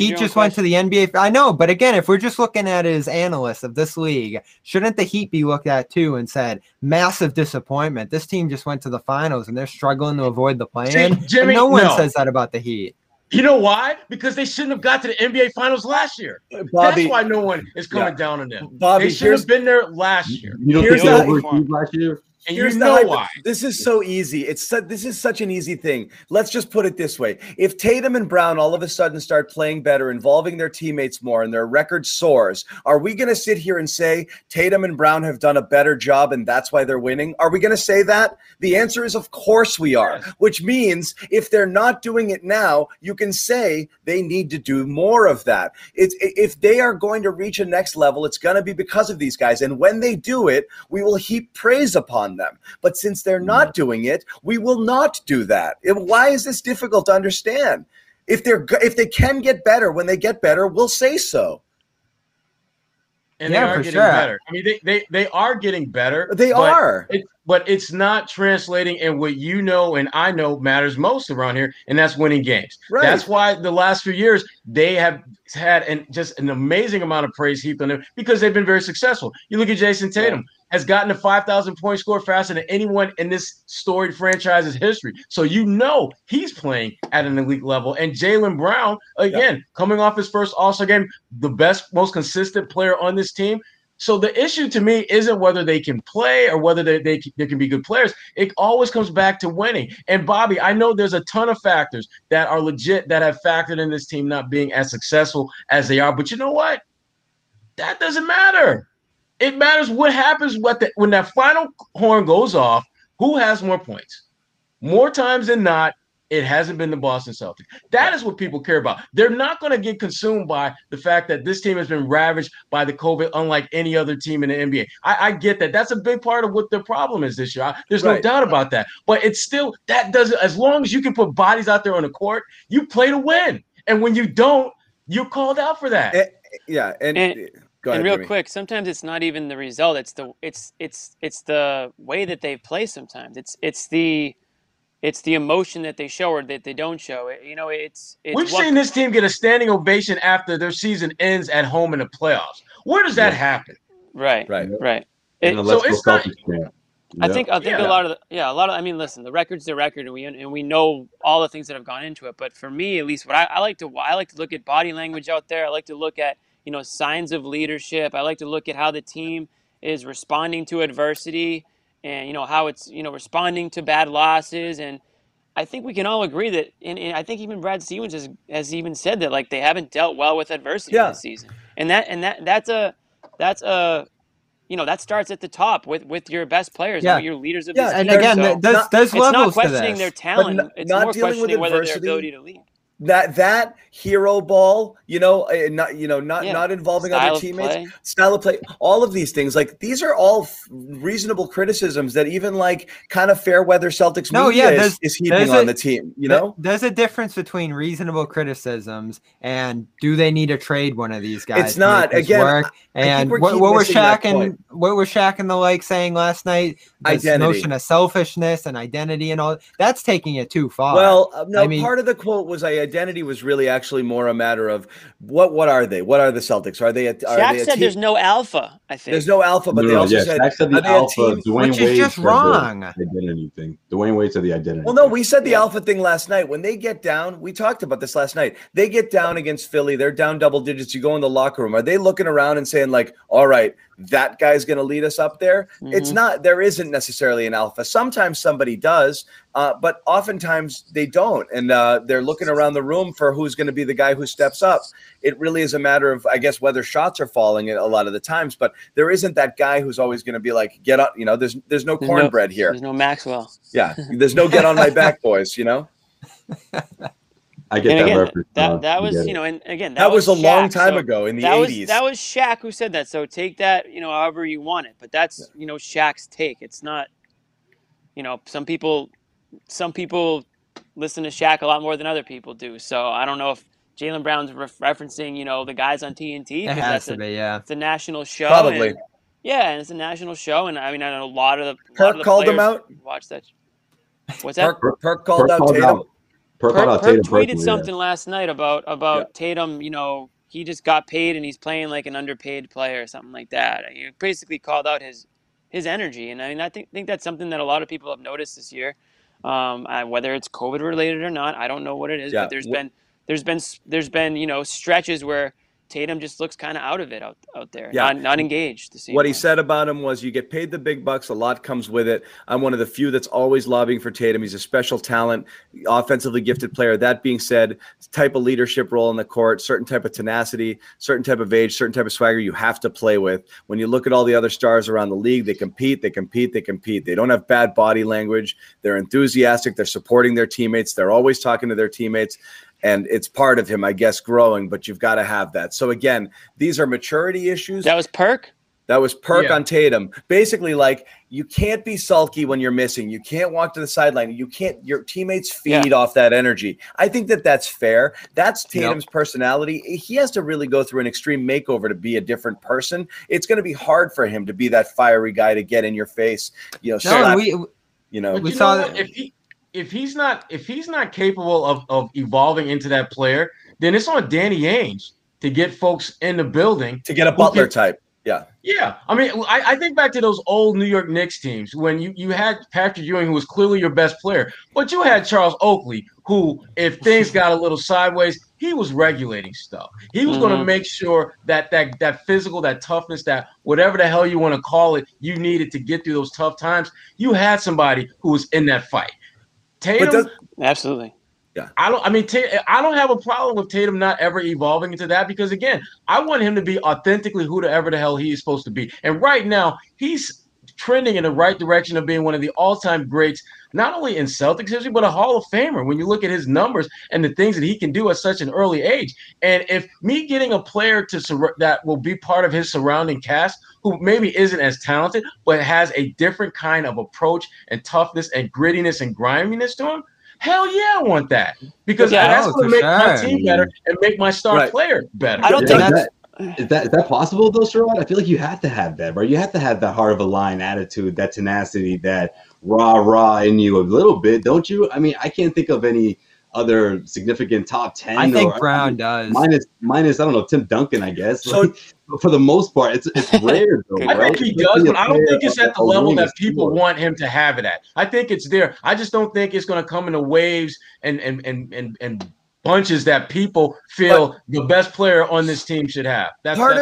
to the NBA. I know, but again, if we're just looking at it as analysts of this league, shouldn't the Heat be looked at too and said massive disappointment? This team just went to the finals and they're struggling to avoid the play-in. No one says that about the Heat. You know why? Because they shouldn't have got to the NBA Finals last year. Bobby, that's why no one is coming down on them. Bobby, they should have been there last year. You don't think they were last year? And you know why. This is so easy. This is such an easy thing. Let's just put it this way. If Tatum and Brown all of a sudden start playing better, involving their teammates more, and their record soars, are we going to sit here and say Tatum and Brown have done a better job and that's why they're winning? Are we going to say that? The answer is of course we are, which means if they're not doing it now, you can say they need to do more of that. If they are going to reach a next level, it's going to be because of these guys. And when they do it, we will heap praise upon them. But since they're not doing it, we will not do that. Why is this difficult to understand? If they can get better, when they get better, we'll say so. And they are getting better. I mean, they are getting better. They are. But it's not translating, and what you know and I know matters most around here, and that's winning games. Right. That's why the last few years they have had just an amazing amount of praise heaped on them because they've been very successful. You look at Jason Tatum. Right. Has gotten to 5,000 point score faster than anyone in this storied franchise's history. So he's playing at an elite level. And Jaylen Brown, again, coming off his first All-Star game, the best, most consistent player on this team. So the issue to me isn't whether they can play or whether they can be good players. It always comes back to winning. And, Bobby, I know there's a ton of factors that are legit that have factored in this team not being as successful as they are. But you know what? That doesn't matter. It matters what happens when that final horn goes off, who has more points. More times than not, It hasn't been the Boston Celtics. That is what people care about. They're not going to get consumed by the fact that this team has been ravaged by the COVID, unlike any other team in the NBA. I get that. That's a big part of what their problem is this year. There's no doubt about that. But it's still, that doesn't, as long as you can put bodies out there on the court, you play to win. And when you don't, you're called out for that. And real quick, sometimes it's not even the result. It's the way that they play. Sometimes it's the emotion that they show or that they don't show. We've seen this team get a standing ovation after their season ends at home in the playoffs. Where does that happen? Right. I think a lot of. I mean, listen, the record's the record, and we know all the things that have gone into it. But for me, at least, what I like to look at body language out there. I like to look at signs of leadership. I like to look at how the team is responding to adversity, and how it's responding to bad losses. And I think we can all agree that, and I think even Brad Stevens has even said that they haven't dealt well with adversity this season. And that's a that starts at the top with your best players, your leaders of the team. And again, there's levels to this. It's not questioning their talent. It's more questioning whether their ability to lead. That hero ball, not involving other teammates, style of play, all of these things. These are all reasonable criticisms that even kind of fair weather Celtics media is heaping on the team. There's a difference between reasonable criticisms and do they need to trade one of these guys? It's not again. What were Shaq and the like saying last night? This notion of selfishness and identity and all that's taking it too far. Well, no. I mean, part of the quote was identity was really actually more a matter of what are they? What are the Celtics? Shaq said there's no alpha, I think. There's no alpha, but they also said Shaq said the alpha. Which is just wrong. Identity thing. Dwyane Wade said the identity. Well, no, we said the alpha thing last night. When they get down, we talked about this last night. They get down against Philly. They're down double digits. You go in the locker room. Are they looking around and saying all right, that guy's going to lead us up there? Mm-hmm. It's not. There isn't necessarily an alpha. Sometimes somebody does. But oftentimes they don't, and they're looking around the room for who's going to be the guy who steps up. It really is a matter of, I guess, whether shots are falling a lot of the times. But there isn't that guy who's always going to be get up. There's no cornbread here. There's no Maxwell. Yeah, there's no get on my back, boys. I get that reference. That was and again that was a Shaq, long time ago in the 80s. That was Shaq who said that. So take that however you want it. But that's Shaq's take. It's not some people. Some people listen to Shaq a lot more than other people do. So I don't know if Jaylen Brown's referencing, the guys on TNT. It has to be, yeah. It's a national show. Probably. And it's a national show. And I mean, I know a lot of the called them out. Watch that. What's that? Perk called out Tatum. Perk tweeted something last night about Tatum, he just got paid and he's playing like an underpaid player or something like that. He basically called out his energy. And I mean, I think that's something that a lot of people have noticed this year. Whether it's COVID related or not, I don't know what it is, but there's been stretches where Tatum just looks kind of out of it out there, not engaged. What he said about him was, you get paid the big bucks, a lot comes with it. I'm one of the few that's always lobbying for Tatum. He's a special talent, offensively gifted player. That being said, type of leadership role in the court, certain type of tenacity, certain type of age, certain type of swagger you have to play with. When you look at all the other stars around the league, they compete. They don't have bad body language. They're enthusiastic. They're supporting their teammates. They're always talking to their teammates. And it's part of him, I guess, growing, but you've got to have that. So, again, these are maturity issues. That was Perk? That was Perk on Tatum. Basically, you can't be sulky when you're missing. You can't walk to the sideline. You can't – your teammates feed off that energy. I think that's fair. That's Tatum's personality. He has to really go through an extreme makeover to be a different person. It's going to be hard for him to be that fiery guy to get in your face. We saw that – If he's not capable of evolving into that player, then it's on Danny Ainge to get folks in the building to get a Butler type. Yeah. I mean, I think back to those old New York Knicks teams when you had Patrick Ewing, who was clearly your best player, but you had Charles Oakley, who, if things got a little sideways, he was regulating stuff. He was going to make sure that physical, that toughness, that whatever the hell you want to call it, you needed to get through those tough times. You had somebody who was in that fight. Tatum, absolutely. Yeah, I don't have a problem with Tatum not ever evolving into that because, again, I want him to be authentically whoever the hell he is supposed to be. And right now, he's trending in the right direction of being one of the all-time greats, not only in Celtics history, but a Hall of Famer when you look at his numbers and the things that he can do at such an early age. And if me getting a player to that will be part of his surrounding cast who maybe isn't as talented but has a different kind of approach and toughness and grittiness and griminess to him, hell yeah, I want that. Because that's going to make my team better and make my star player better. I don't think that's... Is that possible, though, Sherrod? I feel like you have to have that, right? You have to have that heart of a lion attitude, that tenacity, that rah-rah in you a little bit, don't you? I mean, I can't think of any other significant top 10. I think Brown does. Minus, I don't know, Tim Duncan, I guess. So, like, for the most part, it's rare, though, I think he does, but I don't think it's at the level that people want him to have it at. I think it's there. I just don't think it's going to come in the waves and bunches that people feel the best player on this team should have. Part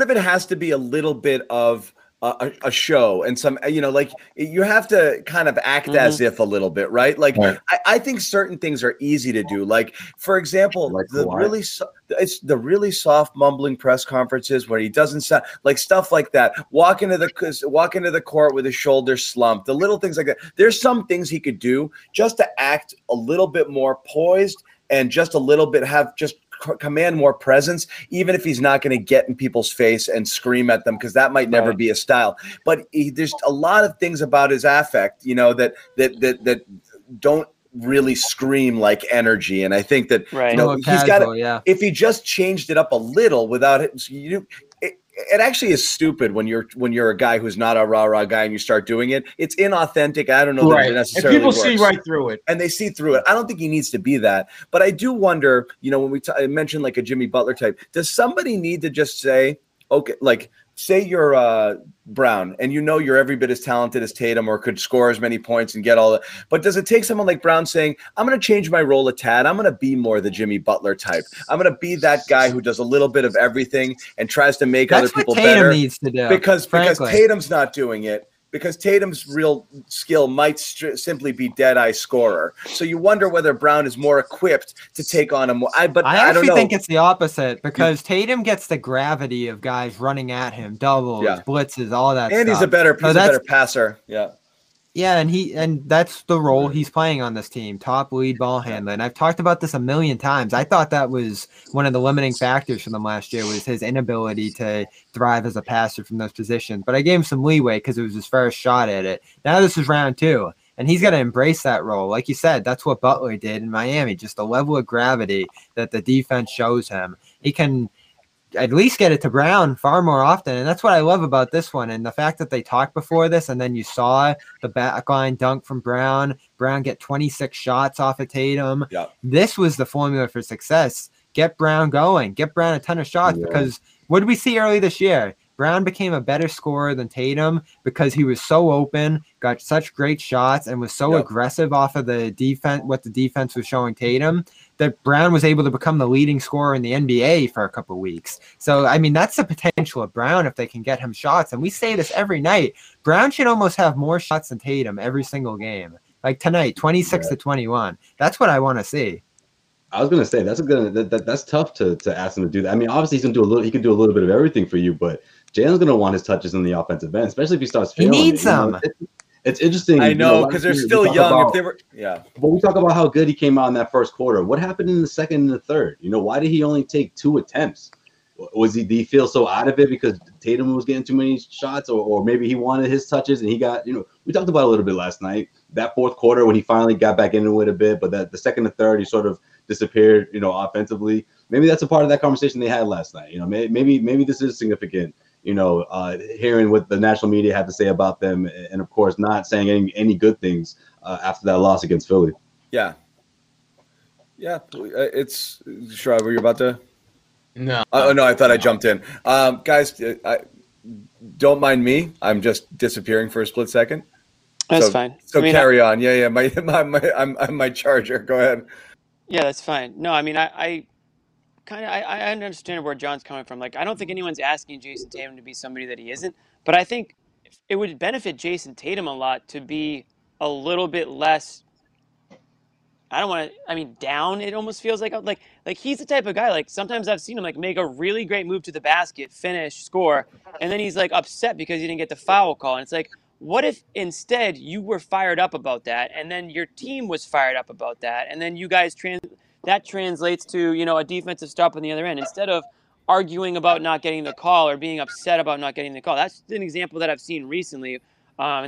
of it has to be a little bit of a show and some, you know, like you have to kind of act as if a little bit, right? Like I think certain things are easy to do. Like, for example, it's the really soft mumbling press conferences where he doesn't sound like stuff like that. Walk into the court with his shoulder slumped, the little things like that. There's some things he could do just to act a little bit more poised and just a little bit have just command more presence, even if he's not going to get in people's face and scream at them, because that might never be his style. But there's a lot of things about his affect, you know, that don't really scream like energy. And I think that you know, he's got to, if he just changed it up a little without it, it actually is stupid when you're a guy who's not a rah-rah guy and you start doing it. It's inauthentic. I don't know that it necessarily and people works. See right through it. And they see through it. I don't think he needs to be that. But I do wonder, you know, when I mentioned like a Jimmy Butler type, does somebody need to just say, okay, like say you're Brown and you know you're every bit as talented as Tatum or could score as many points and get all that. But does it take someone like Brown saying, I'm going to change my role a tad. I'm going to be more the Jimmy Butler type. I'm going to be that guy who does a little bit of everything and tries to make other people better. That's what Tatum needs to do. Because Tatum's not doing it. Because Tatum's real skill might simply be dead-eye scorer. So you wonder whether Brown is more equipped to take on him. I actually think it's the opposite because Tatum gets the gravity of guys running at him, doubles, blitzes, all that stuff. And he's a better passer. Yeah. Yeah, and that's the role he's playing on this team, top lead ball handler. And I've talked about this a million times. I thought that was one of the limiting factors for them last year was his inability to thrive as a passer from those positions. But I gave him some leeway because it was his first shot at it. Now this is round two, and he's got to embrace that role. Like you said, that's what Butler did in Miami, just the level of gravity that the defense shows him. He can at least get it to Brown far more often. And that's what I love about this one. And the fact that they talked before this, and then you saw the backline dunk from Brown get 26 shots off of Tatum. Yep. This was the formula for success. Get Brown going, get Brown a ton of shots because what did we see early this year? Brown became a better scorer than Tatum because he was so open, got such great shots, and was so aggressive off of the defense, what the defense was showing Tatum, that Brown was able to become the leading scorer in the NBA for a couple of weeks. So, I mean, that's the potential of Brown if they can get him shots. And we say this every night. Brown should almost have more shots than Tatum every single game. Like tonight, 26 to 21. That's what I want to see. I was going to say, that's tough to ask him to do that. I mean, obviously, he can do a little bit of everything for you, but Jalen's going to want his touches in the offensive end, especially if he starts failing. He needs them. It's interesting. I know, because they're still young. But we talk about how good he came out in that first quarter. What happened in the second and the third? You know, why did he only take 2 attempts? Did he feel so out of it because Tatum was getting too many shots, or maybe he wanted his touches and he got, you know, we talked about it a little bit last night, that fourth quarter when he finally got back into it a bit, but that the second and third, he sort of disappeared, you know, offensively. Maybe that's a part of that conversation they had last night. You know, maybe this is significant, you know, hearing what the national media had to say about them and, of course, not saying any good things after that loss against Philly. Yeah. Yeah. It's – Sherrod, were you about to – No. Oh, no, I thought I jumped in. Guys, don't mind me. I'm just disappearing for a split second. That's fine. So I mean, carry on. Yeah. My charger. Go ahead. Yeah, that's fine. No, I mean, I understand where John's coming from. Like, I don't think anyone's asking Jason Tatum to be somebody that he isn't, but I think it would benefit Jason Tatum a lot to be a little bit less I don't want to, I mean, down, it almost feels like he's the type of guy, like sometimes I've seen him like make a really great move to the basket, finish, score, and then he's like upset because he didn't get the foul call. And it's like, what if instead you were fired up about that, and then your team was fired up about that, and then you guys, that translates to, you know, a defensive stop on the other end. Instead of arguing about not getting the call or being upset about not getting the call. That's an example that I've seen recently in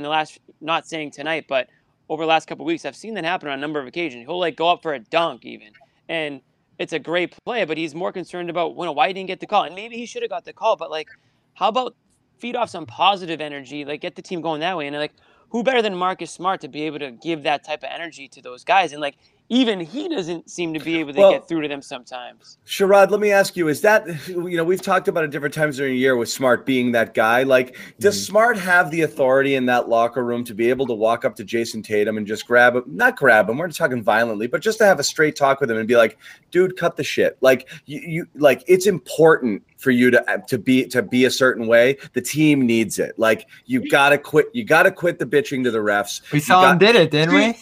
the last, not saying tonight, but over the last couple of weeks, I've seen that happen on a number of occasions. He'll like go up for a dunk even, and it's a great play, but he's more concerned about, you know, why he didn't get the call. And maybe he should have got the call, but like, how about feed off some positive energy, like get the team going that way. And like, who better than Marcus Smart to be able to give that type of energy to those guys? And like, even he doesn't seem to be able to get through to them sometimes. Sherrod, let me ask you, is that, you know, we've talked about it different times during the year with Smart being that guy. Like, does Smart have the authority in that locker room to be able to walk up to Jason Tatum and just grab him, not grab him, we're not talking violently, but just to have a straight talk with him and be like, dude, cut the shit. Like, you like, it's important for you to be a certain way. The team needs it. Like, you gotta quit. You gotta quit the bitching to the refs. We saw him did it, didn't we?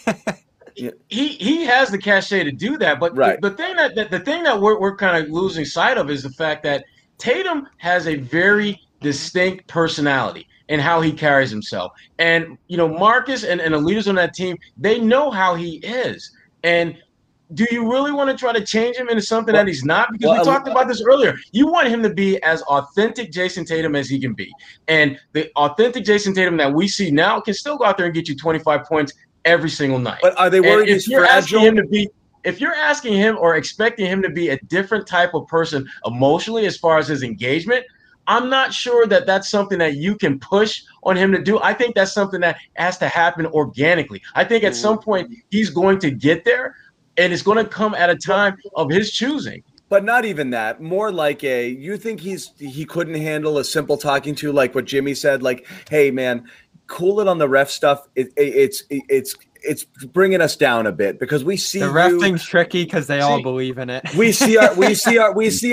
He has the cachet to do that, but right. the thing that we're kind of losing sight of is the fact that Tatum has a very distinct personality and how he carries himself. And you know, Marcus and the leaders on that team, they know how he is. And do you really want to try to change him into something that he's not? Because we talked about this earlier. You want him to be as authentic Jason Tatum as he can be. And the authentic Jason Tatum that we see now can still go out there and get you 25 points every single night. But are they worried he's fragile? If you're asking him or expecting him to be a different type of person emotionally as far as his engagement, I'm not sure that that's something that you can push on him to do. I think that's something that has to happen organically. I think at some point he's going to get there, and it's going to come at a time of his choosing. But not even that. More like you think he couldn't handle a simple talking to, like what Jimmy said, like, hey, man, cool it on the ref stuff. It's bringing us down a bit because we see the ref thing's tricky because they all believe in it. We see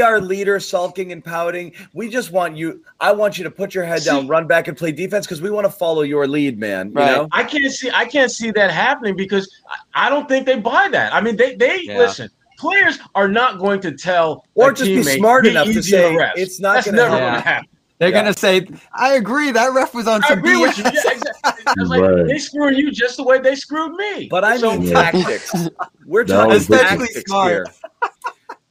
our leader sulking and pouting. We just want you. I want you to put your head down, run back, and play defense because we want to follow your lead, man. Right. You know? I can't see that happening because I don't think they buy that. I mean, they listen. Players are not going to tell or just be smart enough to say it's not going to happen. They're going to say, I agree, that ref was on some I agree BS. With you. Yeah, exactly. I was like, they screwed you just the way they screwed me. But I mean tactics. We're talking tactics here.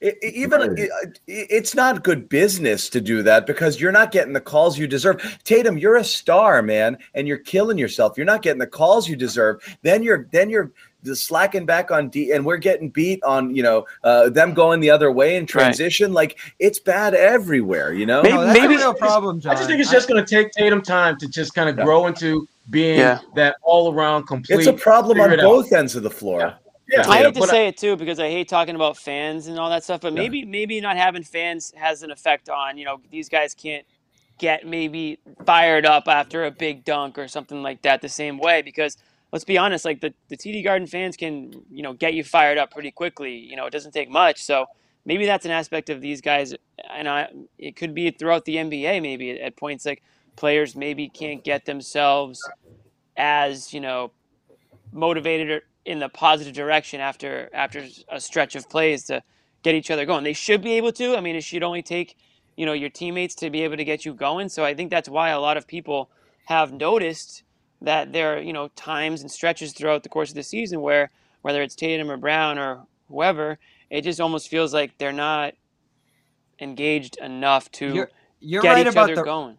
It's not good business to do that because you're not getting the calls you deserve. Tatum, you're a star, man, and you're killing yourself. You're not getting the calls you deserve. Then you're slacking back on D, and we're getting beat on, you know, them going the other way in transition. Right. Like, it's bad everywhere, you know? Maybe no problem, John. I just think it's just going to take Tatum time to just kind of grow into being that all-around complete. It's a problem on both ends of the floor. Yeah. Yeah. I hate to say it, too, because I hate talking about fans and all that stuff, but maybe not having fans has an effect on, you know, these guys can't get maybe fired up after a big dunk or something like that the same way because – let's be honest, like the TD Garden fans can, you know, get you fired up pretty quickly. You know, it doesn't take much. So maybe that's an aspect of these guys. And it could be throughout the NBA maybe at points like players maybe can't get themselves as, you know, motivated or in the positive direction after a stretch of plays to get each other going. They should be able to. I mean, it should only take, you know, your teammates to be able to get you going. So I think that's why a lot of people have noticed that there are, you know, times and stretches throughout the course of the season where, whether it's Tatum or Brown or whoever, it just almost feels like they're not engaged enough to get each other going.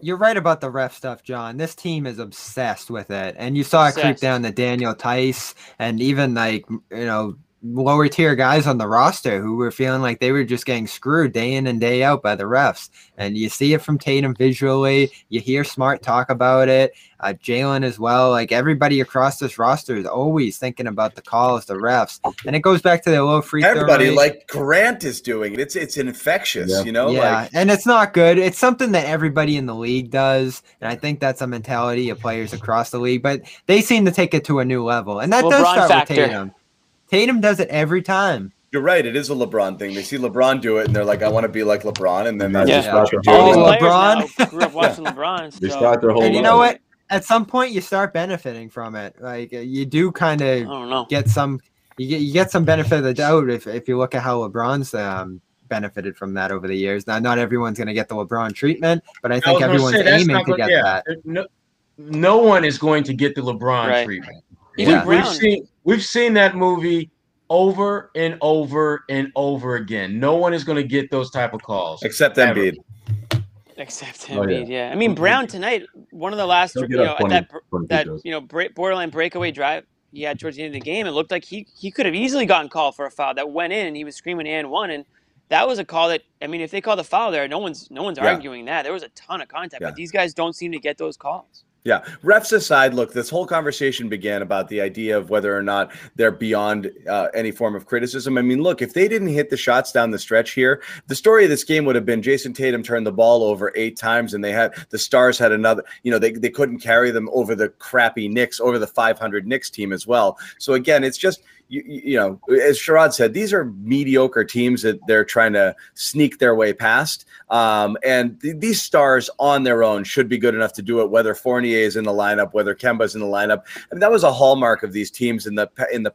You're right about the ref stuff, John. This team is obsessed with it. And you saw it creep down to Daniel Theis and even, like, you know, lower tier guys on the roster who were feeling like they were just getting screwed day in and day out by the refs. And you see it from Tatum visually. You hear Smart talk about it. Jaylen as well. Like, everybody across this roster is always thinking about the calls, the refs. And it goes back to the low free throw rate. Everybody, like Grant, is doing it. It's infectious, you know? Yeah, like, and it's not good. It's something that everybody in the league does. And I think that's a mentality of players across the league. But they seem to take it to a new level. And that does start with Tatum. Tatum does it every time. You're right. It is a LeBron thing. They see LeBron do it, and they're like, I want to be like LeBron. And then that's just what you're doing. LeBron. Grew up watching LeBron. So. They start their whole And you know what? At some point, you start benefiting from it. Like, you do kind of get some you get some benefit of the doubt if you look at how LeBron's benefited from that over the years. Not everyone's going to get the LeBron treatment, but I think everyone's aiming to get that. No one is going to get the LeBron treatment. Yeah. We've seen that movie over and over and over again. No one is going to get those type of calls. Except Embiid. Yeah. I mean, Brown tonight, one of the last, borderline breakaway drive he had towards the end of the game, it looked like he could have easily gotten called for a foul that went in, and he was screaming and one, and that was a call that, I mean, if they call the foul there, no one's arguing that. There was a ton of contact, but these guys don't seem to get those calls. Yeah. Refs aside, look, this whole conversation began about the idea of whether or not they're beyond any form of criticism. I mean, look, if they didn't hit the shots down the stretch here, the story of this game would have been Jason Tatum turned the ball over 8 times and the Stars had another, they couldn't carry them over the crappy Knicks, over the 500 Knicks team as well. So again, it's just, as Sherrod said, these are mediocre teams that they're trying to sneak their way past. And these stars on their own should be good enough to do it, whether Fournier is in the lineup, whether Kemba's in the lineup. And that was a hallmark of these teams in the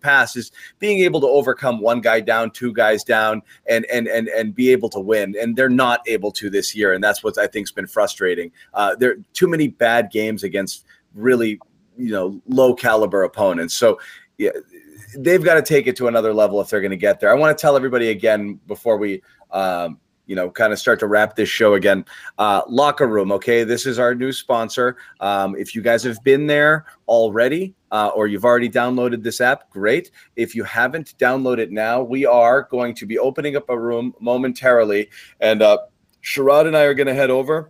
past, is being able to overcome one guy down, two guys down, and be able to win. And they're not able to this year. And that's what I think's been frustrating. There are too many bad games against really, low caliber opponents. So yeah, they've got to take it to another level if they're going to get there. I want to tell everybody again before we, kind of start to wrap this show again. Locker Room, okay? This is our new sponsor. If you guys have been there already, or you've already downloaded this app, great. If you haven't, download it now. We are going to be opening up a room momentarily, and Sherrod and I are going to head over.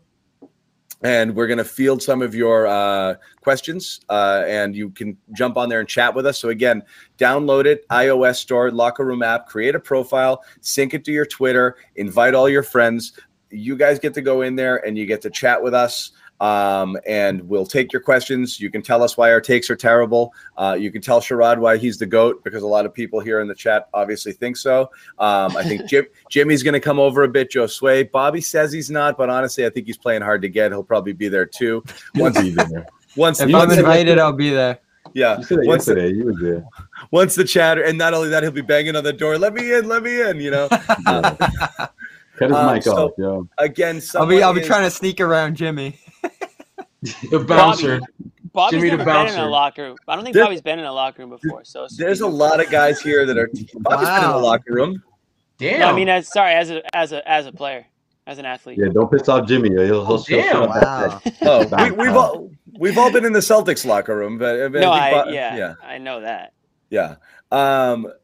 And we're going to field some of your questions, and you can jump on there and chat with us. So, again, download it, iOS store, Locker Room app, create a profile, sync it to your Twitter, invite all your friends. You guys get to go in there, and you get to chat with us, and we'll take your questions. You can tell us why our takes are terrible. You can tell Sherrod why he's the GOAT, because a lot of people here in the chat obviously think so. I think Jimmy's going to come over a bit. Josue, Bobby says he's not, but honestly, I think he's playing hard to get. He'll probably be there too. If I'm invited, I'll be there. Yeah. Once the chatter, and not only that, he'll be banging on the door. Let me in, Yeah. Cut his mic off, yo. Again, I'll be trying to sneak around Jimmy. The bouncer. Bobby's Jimmy never been in a locker room. I don't think Bobby's been in a locker room before. So there's a lot of guys here that are Bobby's been in a locker room. Damn. No, I mean, as a player, as an athlete. Yeah, don't piss off Jimmy. We've all been in the Celtics locker room, but I know that. Yeah. But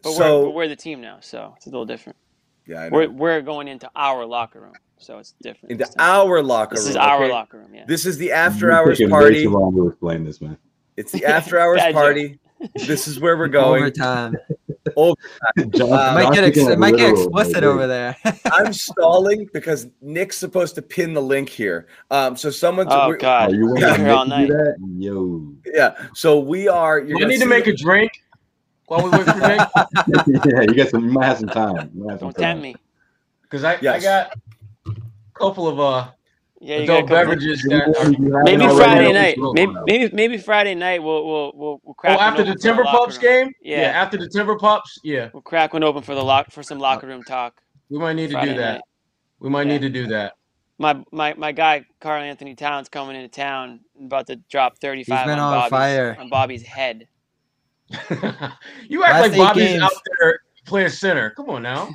we're the team now, so it's a little different. Yeah, I know. We're going into our locker room, so it's different. Into our locker room. This is our locker room, yeah. This is the after-hours party. Too long to explain this, man. It's the after-hours party. This is where we're going. Overtime. It might get explicit over there. I'm stalling because Nick's supposed to pin the link here. So someone's. Oh God! You want to all night? Yo. Yeah. So we are. You need to make a drink. While we wait for Nick? Yeah, you might have some time. Don't tempt me. Because I got a couple of adult beverages. Maybe Friday night we'll crack. Oh, after the Timberwolves game? Yeah. After the Timberwolves, yeah. We'll crack one open for some locker room talk. We might need to do that. We might need to do that. My guy Carl Anthony Towns coming into town, about to drop 35 on Bobby's head. You act like Bobby's games. Out there playing center. Come on now.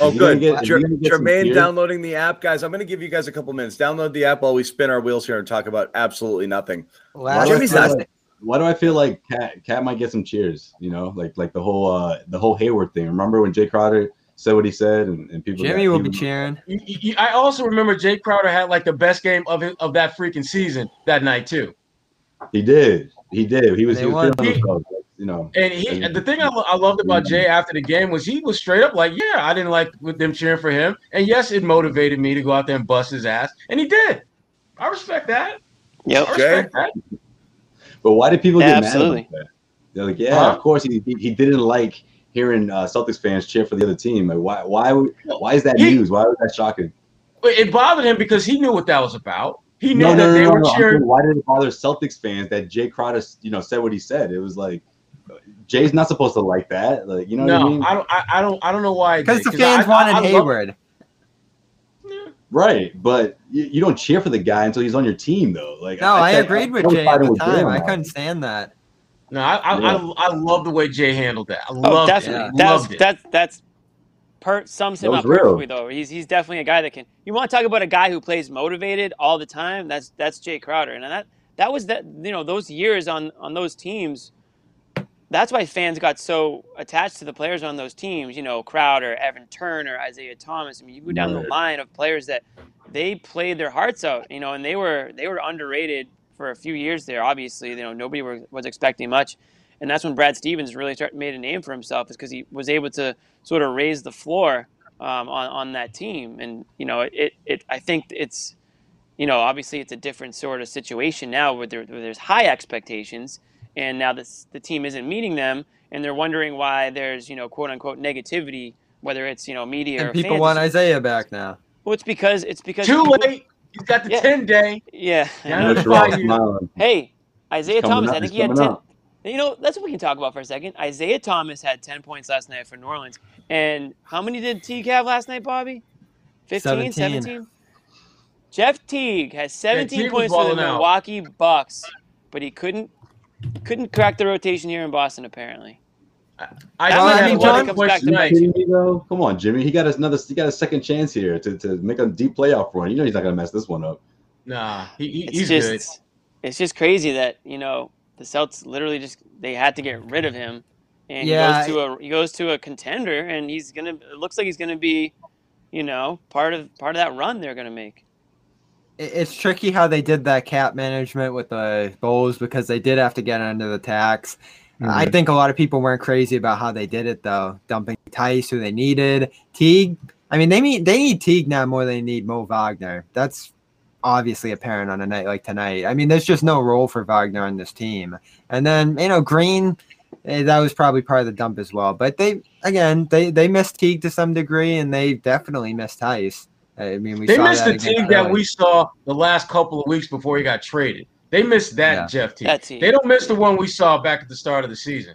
Oh, good. Jermaine downloading the app, guys. I'm going to give you guys a couple minutes. Download the app while we spin our wheels here and talk about absolutely nothing. Wow. Why do I feel like Cat might get some cheers? Like the whole Hayward thing. Remember when Jae Crowder said what he said, and people. Jimmy will be cheering. I also remember Jae Crowder had like the best game of that freaking season that night too. He did. He was feeling himself, And the thing I loved about Jay after the game was he was straight up like, yeah, I didn't like with them cheering for him, and yes, it motivated me to go out there and bust his ass, and he did. I respect that. Yep. I respect that. But why did people get mad about that? They're like, of course he didn't like hearing Celtics fans cheer for the other team. Like, why is that news? Why was that shocking? It bothered him because he knew what that was about. He knew that they were cheering. Why did it bother Celtics fans that Jae Crowder, said what he said? It was like, Jay's not supposed to like that. Like, you know what I mean? I don't know why. Because the fans wanted Hayward. Right, but you don't cheer for the guy until he's on your team, though. Like, no, I agreed with Jay at the time. I couldn't stand that. No, I love the way Jay handled that. I love it. That sums him up perfectly, though. He's definitely a guy that can. You want to talk about a guy who plays motivated all the time? That's Jae Crowder, and that was that. You know, those years on those teams. That's why fans got so attached to the players on those teams. You know, Crowder, Evan Turner, Isaiah Thomas. I mean, you go down the line of players that they played their hearts out. You know, and they were underrated for a few years there. Obviously, you know, nobody was expecting much, and that's when Brad Stevens really made a name for himself, is because he was able to sort of raise the floor on that team. And you know, I think it's, you know, obviously it's a different sort of situation now where there's high expectations. And now the team isn't meeting them, and they're wondering why there's, you know, quote unquote negativity, whether it's, you know, media and or people fans. Want Isaiah back now. Well, it's because too late. He's got the 10-day. Yeah. Hey, Isaiah Thomas. I think he had 10. Up. You know, that's what we can talk about for a second. Isaiah Thomas had 10 points last night for New Orleans, and how many did Teague have last night, Bobby? 15, 17. Jeff Teague has 17 points for the Milwaukee Bucks, but he couldn't crack the rotation here in Boston, apparently. Come on, Jimmy. He got a second chance here to make a deep playoff run. You know he's not gonna mess this one up. Nah, he's good. It's just crazy that, you know, the Celtics literally they had to get rid of him, and he goes to a contender, and it looks like he's gonna be, you know, part of that run they're gonna make. It's tricky how they did that cap management with the Bulls, because they did have to get under the tax. Mm-hmm. I think a lot of people weren't crazy about how they did it, though. Dumping Theis, who they needed. Teague. I mean, they need Teague now more than they need Mo Wagner. That's obviously apparent on a night like tonight. I mean, there's just no role for Wagner on this team. And then, you know, Green, that was probably part of the dump as well. But they missed Teague to some degree, and they definitely missed Theis. I mean, they missed the team that we saw the last couple of weeks before he got traded. They missed that Jeff team. They don't miss the one we saw back at the start of the season.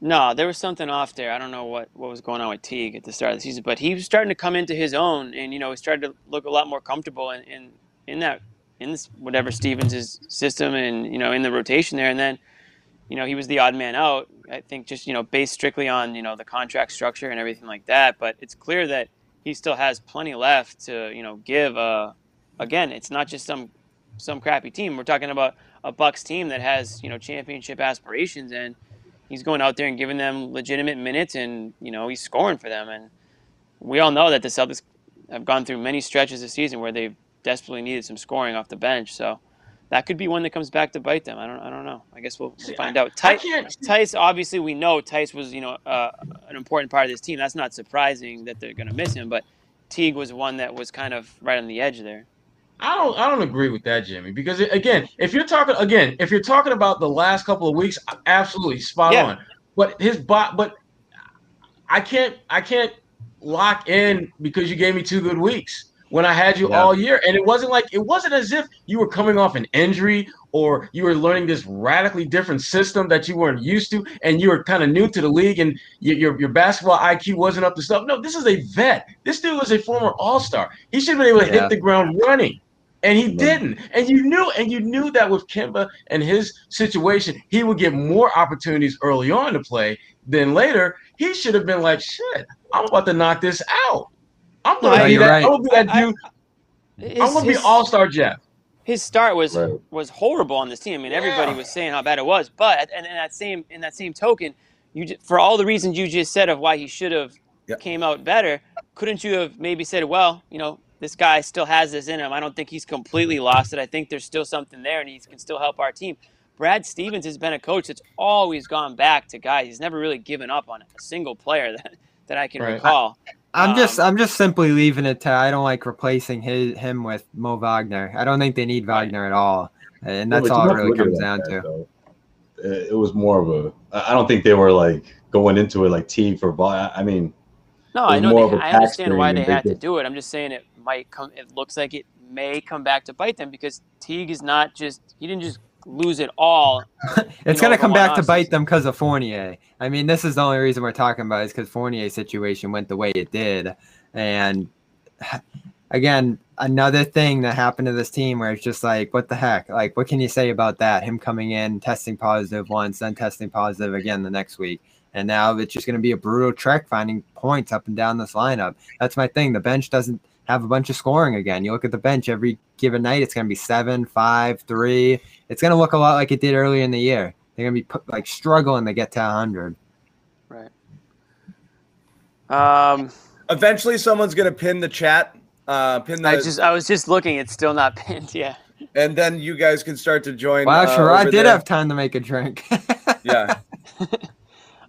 No, there was something off there. I don't know what was going on with Teague at the start of the season, but he was starting to come into his own, and you know, he started to look a lot more comfortable in whatever Stevens' system, and you know, in the rotation there. And then, you know, he was the odd man out. I think just, you know, based strictly on, you know, the contract structure and everything like that. But it's clear that he still has plenty left to, you know, give. Again, it's not just some crappy team. We're talking about a Bucks team that has, you know, championship aspirations, and he's going out there and giving them legitimate minutes, and you know, he's scoring for them. And we all know that the Celtics have gone through many stretches this season where they've desperately needed some scoring off the bench. So that could be one that comes back to bite them. I don't know. I guess we'll find out. Theis, obviously, we know Theis was, you know, an important part of this team. That's not surprising that they're going to miss him. But Teague was one that was kind of right on the edge there. I don't agree with that, Jimmy. Because again, if you're talking about the last couple of weeks, absolutely spot on. But I can't lock in because you gave me 2 good weeks. When I had you all year, and it wasn't as if you were coming off an injury or you were learning this radically different system that you weren't used to, and you were kind of new to the league, and your basketball IQ wasn't up to stuff. No, this is a vet. This dude was a former all-star. He should have been able to hit the ground running, and he didn't. And you knew that with Kemba and his situation, he would get more opportunities early on to play than later. He should have been like, shit, I'm about to knock this out. I'm going to be that dude. I'm going to be all-star Jeff. His start was horrible on this team. I mean, everybody was saying how bad it was. But in that same token, for all the reasons you just said of why he should have came out better, couldn't you have maybe said, well, you know, this guy still has this in him. I don't think he's completely lost it. I think there's still something there, and he can still help our team. Brad Stevens has been a coach that's always gone back to guys. He's never really given up on a single player that I can recall. I'm just simply leaving it to I don't like replacing him with Mo Wagner. I don't think they need Wagner at all, and that's all it really comes down to. It was more of I don't think they were like going into it like Teague for Wagner. I mean, no, I know I understand why they had to do it. I'm just saying it looks like it may come back to bite them because Teague is not just he didn't just lose it all. It's going to come back to bite them because of Fournier. I mean, this is the only reason we're talking about it, is because Fournier's situation went the way it did. And again, another thing that happened to this team where it's just like, what the heck? Like, what can you say about that? Him coming in, testing positive once, then testing positive again the next week. And now it's just going to be a brutal trek finding points up and down this lineup. That's my thing. The bench doesn't have a bunch of scoring again. You look at the bench every given night, it's going to be 7, 5, 3. It's going to look a lot like it did earlier in the year. They're going to be struggling to get to 100. Right. Eventually someone's going to pin the chat. I was just looking. It's still not pinned. Yeah. And then you guys can start to join. Wow, Sherrod did have time to make a drink. Yeah.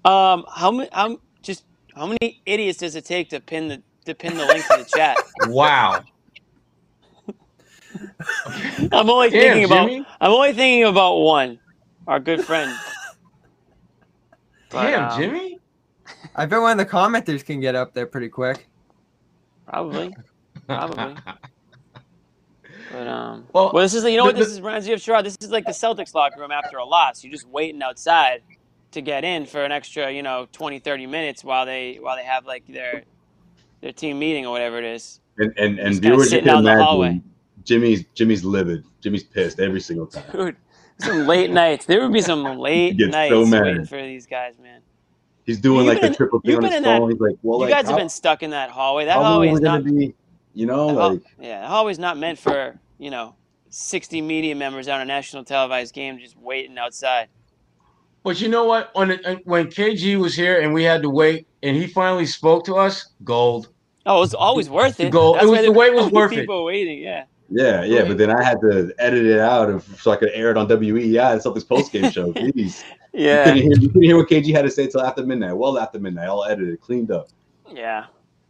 How many idiots does it take to pin the link to the chat? Wow. I'm only thinking about one, our good friend. Damn, Jimmy. I bet one of the commenters can get up there pretty quick. Probably. But well, this is, you know what this reminds me of, Sherrod? This is like the Celtics locker room after a loss. You're just waiting outside to get in for an extra, 20, 30 minutes while they have like their team meeting or whatever it is. And do what you can imagine. Jimmy's livid. Jimmy's pissed every single time. Dude, some late nights. There would be some late nights waiting for these guys, man. He's doing the triple thing on his phone. He's like, well, you guys have been stuck in that hallway. That hallway is not be, that hallway's not meant for 60 media members on a national televised game just waiting outside. But you know what? When KG was here and we had to wait, and he finally spoke to us, gold. Oh, it was always worth it. Gold. The wait was worth it. People waiting, yeah. Yeah, but then I had to edit it out so I could air it on WEEI and Celtics postgame show. Jeez. Yeah. You couldn't hear what KG had to say till after midnight. Well, after midnight, all edited, cleaned up. Yeah.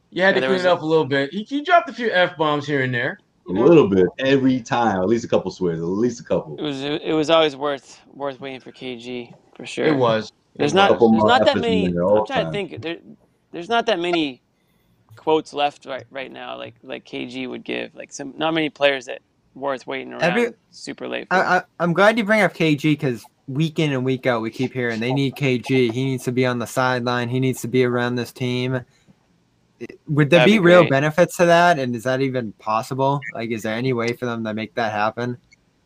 You had to clean it up a little bit. He dropped a few F-bombs here and there. A little bit every time, at least a couple swears, at least a couple. It was always worth waiting for KG. For sure. It was. There's not that many. I'm trying to think. There's not that many quotes left right now. Like KG would give. Like not many players that worth waiting around super late. I'm glad you bring up KG because week in and week out we keep hearing they need KG. He needs to be on the sideline. He needs to be around this team. Would there be real benefits to that? And is that even possible? Like, is there any way for them to make that happen?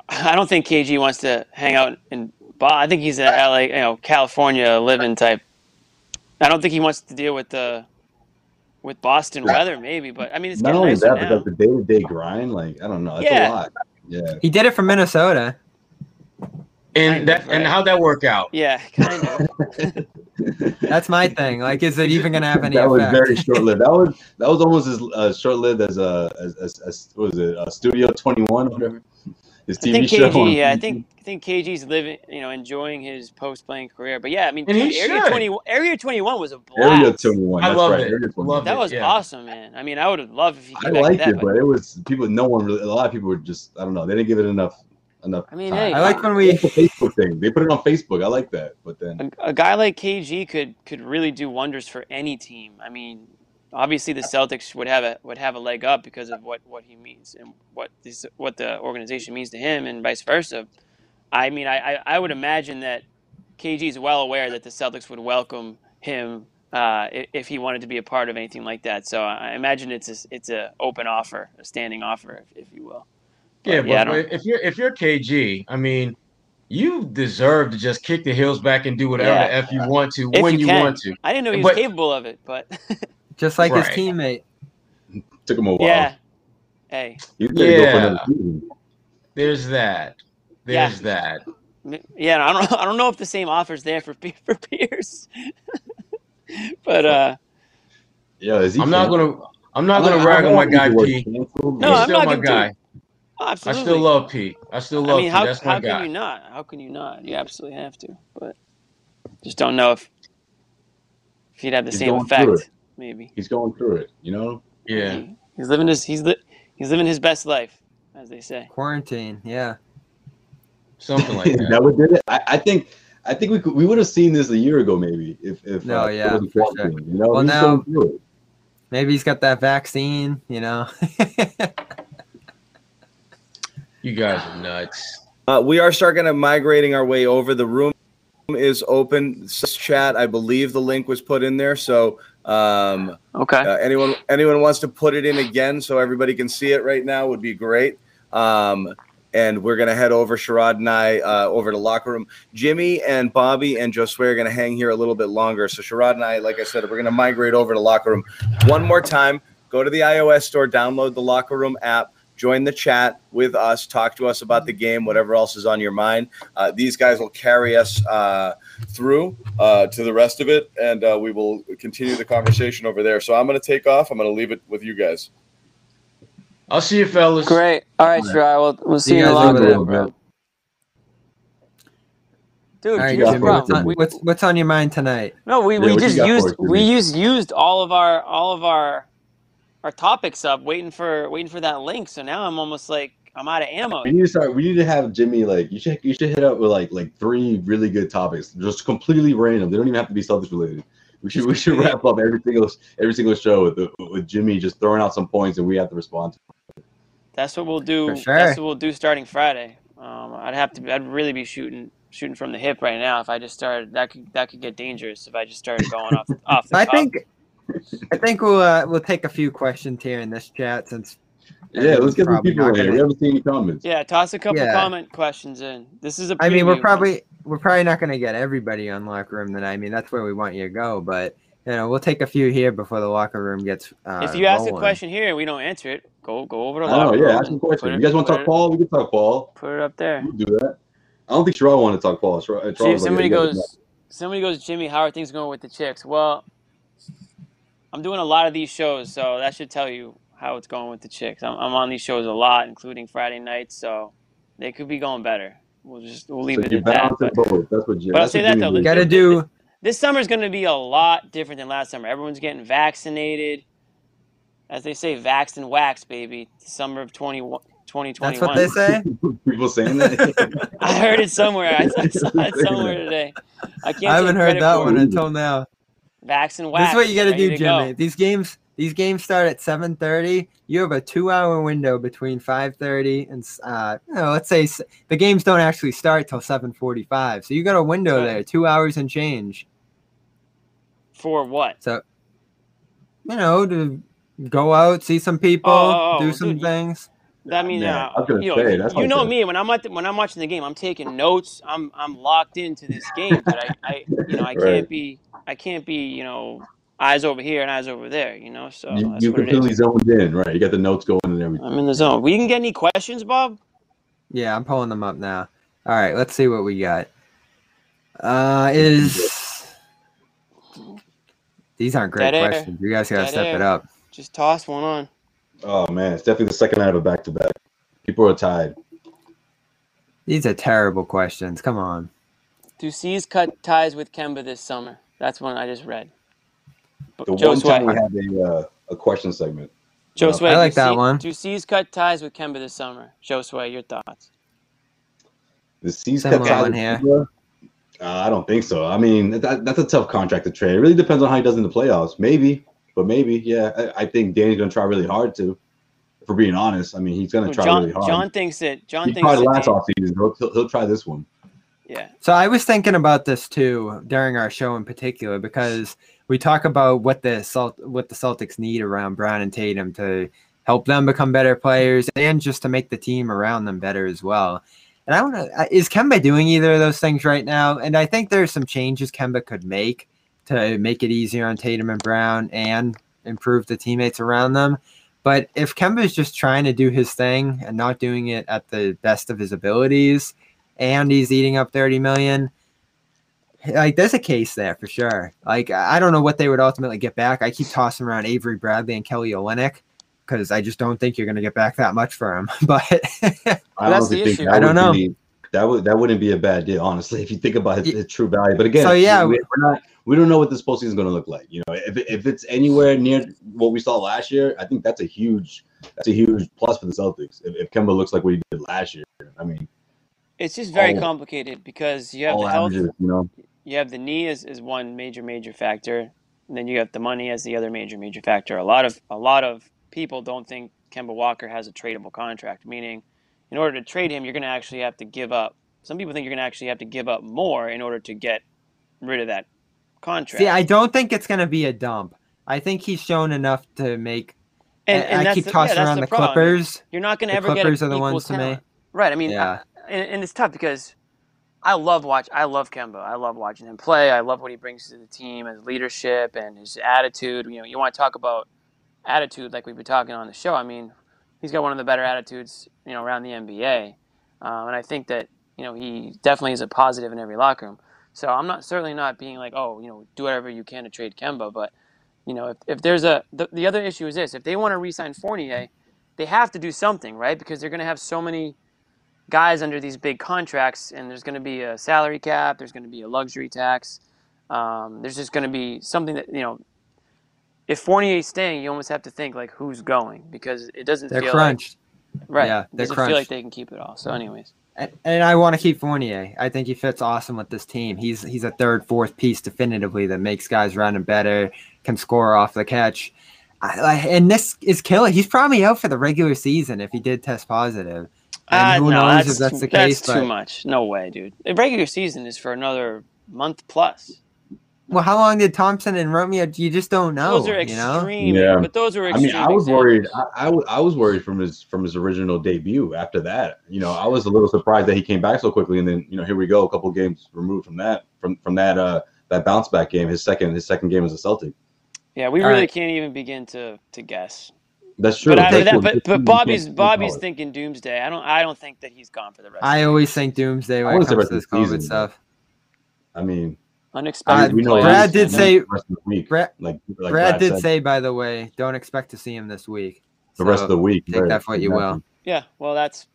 I don't think KG wants to hang out and. I think he's a LA, California living type. I don't think he wants to deal with with Boston weather, maybe. But I mean, it's not only that, but like the day-to-day grind. Like I don't know, it's a lot. Yeah, he did it for Minnesota, and how'd that work out? Yeah, kind of. That's my thing. Like, is it even gonna have any? That was very short-lived. That was almost as short-lived as what was it? Studio 21, whatever. His TV show. I think KG's living, enjoying his post-playing career. But yeah, I mean, Area 21 was a blast. Area 21, I loved it. That was awesome, man. I mean, I would have loved if he came back to that. I liked it, but it was a lot of people were just, I don't know, they didn't give it enough. I mean, time. Hey, I like when we Facebook thing. They put it on Facebook. I like that. But then a guy like KG could really do wonders for any team. I mean, obviously, the Celtics would have a leg up because of what he means and what the organization means to him, and vice versa. I mean, I would imagine that KG is well aware that the Celtics would welcome him if he wanted to be a part of anything like that. So I imagine it's a open offer, a standing offer, if you will. But if you're KG, I mean, you deserve to just kick the heels back and do whatever the F you want to if when you want to. I didn't know he was capable of it, but. Just like his teammate. Took him a while. Yeah. Hey. There's that. Yeah, I don't know if the same offer's there for Pierce. But I'm not gonna rag on my guy P. No, I'm still my guy. Absolutely. I still love P. I mean, P. That's my guy. How can you not? You absolutely have to. But just don't know if he'd have the same effect. Maybe he's going through it, Yeah, he's living his best life, as they say. Quarantine, yeah, something like that. That would did it. I think we would have seen this a year ago, maybe if no, yeah, for sure. Well, he's now maybe he's got that vaccine. You guys are nuts. We are starting to migrating our way over. The room is open. Chat, I believe the link was put in there. So okay. Anyone wants to put it in again so everybody can see it right now would be great. And we're going to head over, Sherrod and I, over to Locker Room. Jimmy and Bobby and Josue are going to hang here a little bit longer. So Sherrod and I, like I said, we're going to migrate over to Locker Room. One more time, go to the iOS store, download the Locker Room app, join the chat with us, talk to us about the game, whatever else is on your mind. These guys will carry us through to the rest of it, and we will continue the conversation over there. So I'm going to take off. I'm going to leave it with you guys. I'll see you, fellas. Great. All right, Sherrod. We'll see you along with it, bro. Dude, right, what's on your mind tonight? No, we used all of our topics up, waiting for that link. So now I'm almost like I'm out of ammo. We need to have Jimmy, like, you should hit up with like three really good topics, just completely random. They don't even have to be Celtics related. We should wrap up every single show with Jimmy just throwing out some points, and we have to respond to it. That's what we'll do. Sure. That's what we'll do starting Friday. I'd really be shooting from the hip right now if I just started. That could get dangerous if I just started going off the top. I think we'll take a few questions here in this chat since. Yeah, let's get some people in here. We haven't seen any comments. Yeah, toss a couple comment questions in. This is a. I mean, we're probably not going to get everybody on Locker Room tonight. I mean, that's where we want you to go, but we'll take a few here before the Locker Room gets. If you ask a question here and we don't answer it, go over to Locker Room. Oh yeah, ask a question. You guys want to talk Paul? We can talk Paul. Put it up there. We can do that. I don't think Sherrod wanted to talk Paul. Sherrod, see if somebody goes, Jimmy, how are things going with the chicks? Well, I'm doing a lot of these shows, so that should tell you how it's going with the chicks. I'm on these shows a lot, including Friday nights, so they could be going better. We'll leave it at that. But I'll say that though, this summer is going to be a lot different than last summer. Everyone's getting vaccinated, as they say, vaxxed and waxed, baby. Summer of 2021. That's what they say. People saying that. I heard it somewhere. I saw it somewhere today. I haven't heard that one until now. Vax and wax. That's what you got to do, Jimmy. These games start at 7:30. You have a 2-hour window between 5:30 and let's say the games don't actually start till 7:45. So you got a window there, 2 hours and change. For what? So to go out, see some people, do some things. That means me when I'm watching the game, I'm taking notes. I'm locked into this game, but I can't be eyes over here and eyes over there, so you completely zoned in, right? You got the notes going and everything. I'm in the zone. We can get any questions, Bob? Yeah, I'm pulling them up now. All right, let's see what we got. These aren't great questions. You guys got to step it up. Just toss one on. Oh, man, it's definitely the second night of a back-to-back. People are tied. These are terrible questions. Come on. Do C's cut ties with Kemba this summer? That's one I just read. The Joe one time Sway. We have a question segment. Josue, I like that one. Do C's cut ties with Kemba this summer? Josue, your thoughts? The C's cut ties with Kemba? I don't think so. I mean, that's a tough contract to trade. It really depends on how he does in the playoffs. Maybe, but maybe, yeah. I think Danny's going to try really hard to. For being honest, I mean, he's going to try really hard. John thinks that last offseason. He'll try this one. Yeah. So I was thinking about this too during our show in particular because. We talk about what the Celtics need around Brown and Tatum to help them become better players and just to make the team around them better as well. And is Kemba doing either of those things right now? And I think there's some changes Kemba could make to make it easier on Tatum and Brown and improve the teammates around them. But if Kemba is just trying to do his thing and not doing it at the best of his abilities and he's eating up $30 million, like, there's a case there for sure. Like, I don't know what they would ultimately get back. I keep tossing around Avery Bradley and Kelly Olynyk because I just don't think you're going to get back that much for him. But that's the issue. I don't know. That wouldn't be a bad deal, honestly, if you think about its true value. But again, so yeah, we don't know what this postseason is going to look like. If it's anywhere near what we saw last year, I think that's a huge plus for the Celtics. If Kemba looks like what he did last year, I mean, it's just very complicated because you have the health. You have the knee is one major factor, and then you have the money as the other major factor. A lot of people don't think Kemba Walker has a tradable contract, meaning in order to trade him, you're going to actually have to give up. Some people think you're going to actually have to give up more in order to get rid of that contract. See, I don't think it's going to be a dump. I think he's shown enough to make. And I keep tossing around the Clippers. You're not going to ever get Clippers are the ones to me. Right. I mean, yeah. And it's tough because I love Kemba. I love watching him play. I love what he brings to the team, his leadership and his attitude. You know, you want to talk about attitude like we've been talking on the show. I mean, he's got one of the better attitudes, you know, around the NBA. And I think that, you know, he definitely is a positive in every locker room. So I'm certainly not being like, oh, you know, do whatever you can to trade Kemba. But, you know, if there's the other issue is this. If they want to re-sign Fournier, they have to do something, right? Because they're going to have so many guys under these big contracts, and there's going to be a salary cap, there's going to be a luxury tax. There's just going to be something that, you know, if Fournier's staying, you almost have to think, like, who's going? Because it doesn't feel like... They're crunched. Right. Yeah, they're crunched. It doesn't feel like they can keep it all. So anyways... And I want to keep Fournier. I think he fits awesome with this team. He's a third, fourth piece definitively that makes guys run him better, can score off the catch. And this is killing. He's probably out for the regular season if he did test positive. And who knows if that's the case. That's too much. No way, dude. The regular season is for another month plus. Well, how long did Thompson and Romeo? You just don't know. Those are extreme. You know? Yeah. But those were extreme. I mean, I was worried. I was worried from his original debut. After that, you know, I was a little surprised that he came back so quickly. And then, you know, here we go, a couple games removed from that that bounce back game. His second game as a Celtic. Yeah, we really can't even begin to guess. That's true. But Bobby's thinking doomsday. I don't think that he's gone for the rest. I always think doomsday when it comes to this COVID stuff. I mean. Unexpected. Brad did say, by the way, don't expect to see him this week. The rest of the week. Take that for what you will. Yeah, well, that's...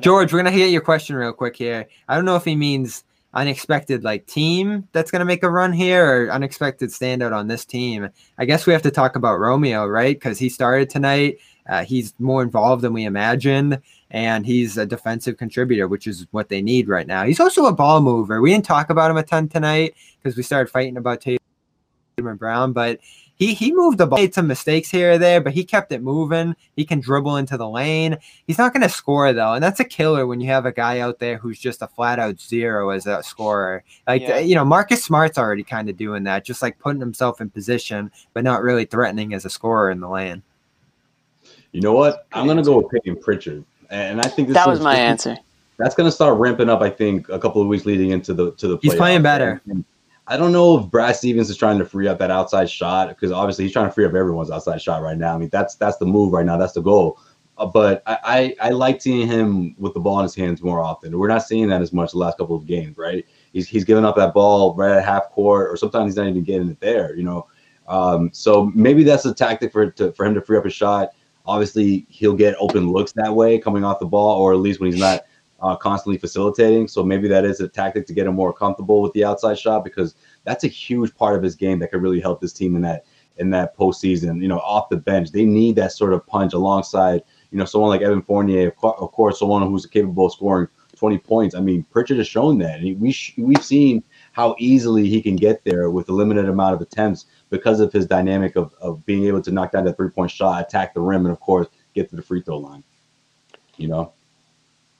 George, we're going to get your question real quick here. I don't know if he means unexpected, like, team that's going to make a run here or unexpected standout on this team. I guess we have to talk about Romeo, right? Because he started tonight. He's more involved than we imagined, and he's a defensive contributor, which is what they need right now. He's also a ball mover. We didn't talk about him a ton tonight because we started fighting about Tatum and Brown, but he moved the ball. He made some mistakes here or there, but he kept it moving. He can dribble into the lane. He's not going to score, though, and that's a killer when you have a guy out there who's just a flat-out zero as a scorer. Marcus Smart's already kind of doing that, just like putting himself in position but not really threatening as a scorer in the lane. You know what? I'm going to go with Peyton Pritchard. And I think that was my answer. That's going to start ramping up, I think, a couple of weeks leading into the playoffs. He's playing better. And I don't know if Brad Stevens is trying to free up that outside shot because obviously he's trying to free up everyone's outside shot right now. I mean, that's the move right now. That's the goal. But I like seeing him with the ball in his hands more often. We're not seeing that as much the last couple of games, right? He's giving up that ball right at half court, or sometimes he's not even getting it there, you know. So maybe that's a tactic for him to free up his shot. Obviously, he'll get open looks that way coming off the ball, or at least when he's not constantly facilitating. So maybe that is a tactic to get him more comfortable with the outside shot, because that's a huge part of his game that could really help this team in that postseason. You know, off the bench, they need that sort of punch alongside, you know, someone like Evan Fournier, of course, someone who's capable of scoring 20 points. I mean, Pritchard has shown that. And we've seen how easily he can get there with a limited amount of attempts because of his dynamic of being able to knock down that three-point shot, attack the rim, and, of course, get to the free throw line, you know?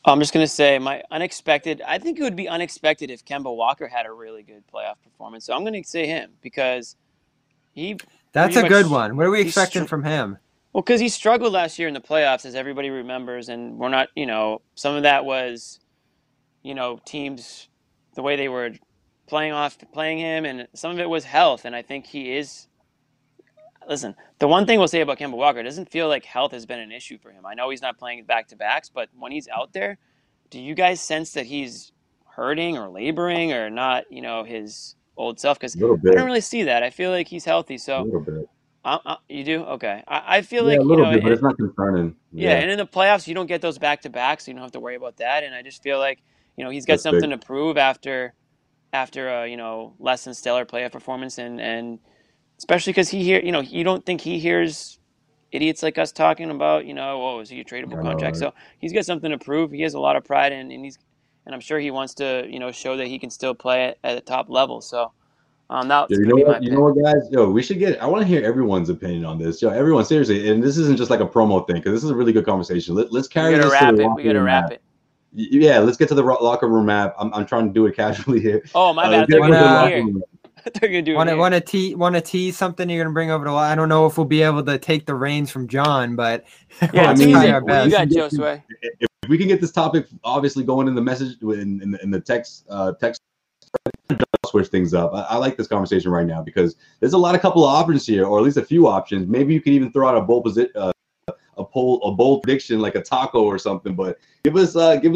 I'm just going to say my unexpected – I think it would be unexpected if Kemba Walker had a really good playoff performance. So I'm going to say him because he – that's a good one. What are we expecting from him? Well, because he struggled last year in the playoffs, as everybody remembers, and we're not – you know, some of that was, you know, teams, the way they were – playing him, and some of it was health. And I think he is – listen, the one thing we'll say about Kemba Walker, it doesn't feel like health has been an issue for him. I know he's not playing back-to-backs, but when he's out there, do you guys sense that he's hurting or laboring or not, you know, his old self? Because I don't really see that. I feel like he's healthy. So a little bit. You do? Okay. I feel like – a little bit, but it's not concerning. Yeah, and in the playoffs, you don't get those back-to-backs, so you don't have to worry about that. And I just feel like, you know, he's got something to prove after a, you know, less than stellar playoff performance, and especially because you don't think he hears idiots like us talking about, you know, oh, is he a tradable contract? So he's got something to prove. He has a lot of pride, and I'm sure he wants to, you know, show that he can still play at the top level. So you know what, guys? Yo, we should I want to hear everyone's opinion on this. Yo, everyone, seriously, and this isn't just like a promo thing, because this is a really good conversation. Let's carry this. We got to wrap it. Yeah, let's get to the Locker Room app. I'm trying to do it casually here. Oh, my bad. They're going to do it. Want to tease something you're going to bring over to I don't know if we'll be able to take the reins from John, but yeah, we'll try our best. You got Josue. If we can get this topic obviously going in the message, in the text, switch things up. I like this conversation right now because there's a couple of options here, or at least a few options. Maybe you can even throw out a bold position. A bold prediction like a taco or something, but give us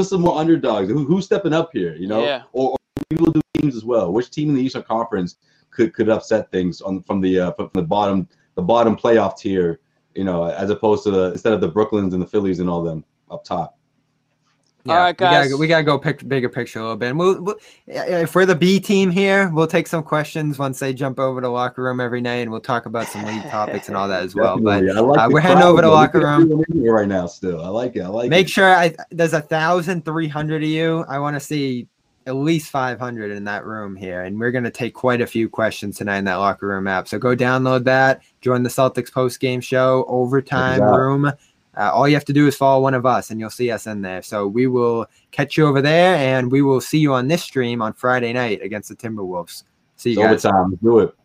some more underdogs. Who's stepping up here, you know? Yeah. Or maybe we'll do teams as well. Which team in the Eastern Conference could upset things from the bottom playoff tier, you know, as opposed to instead of the Brooklyns and the Phillies and all them up top. Yeah. All right, guys, we gotta go bigger picture a little bit. And we'll, if we're the B team here, we'll take some questions once they jump over to Locker Room every night, and we'll talk about some league topics and all that as well. Definitely. But we're heading over to Locker Room right now. Still, I like it. Make sure there's 1,300 of you. I want to see at least 500 in that room here, and we're gonna take quite a few questions tonight in that Locker Room app. So go download that. Join the Celtics post game show overtime room. All you have to do is follow one of us, and you'll see us in there. So we will catch you over there, and we will see you on this stream on Friday night against the Timberwolves. See you guys. Overtime. Do it.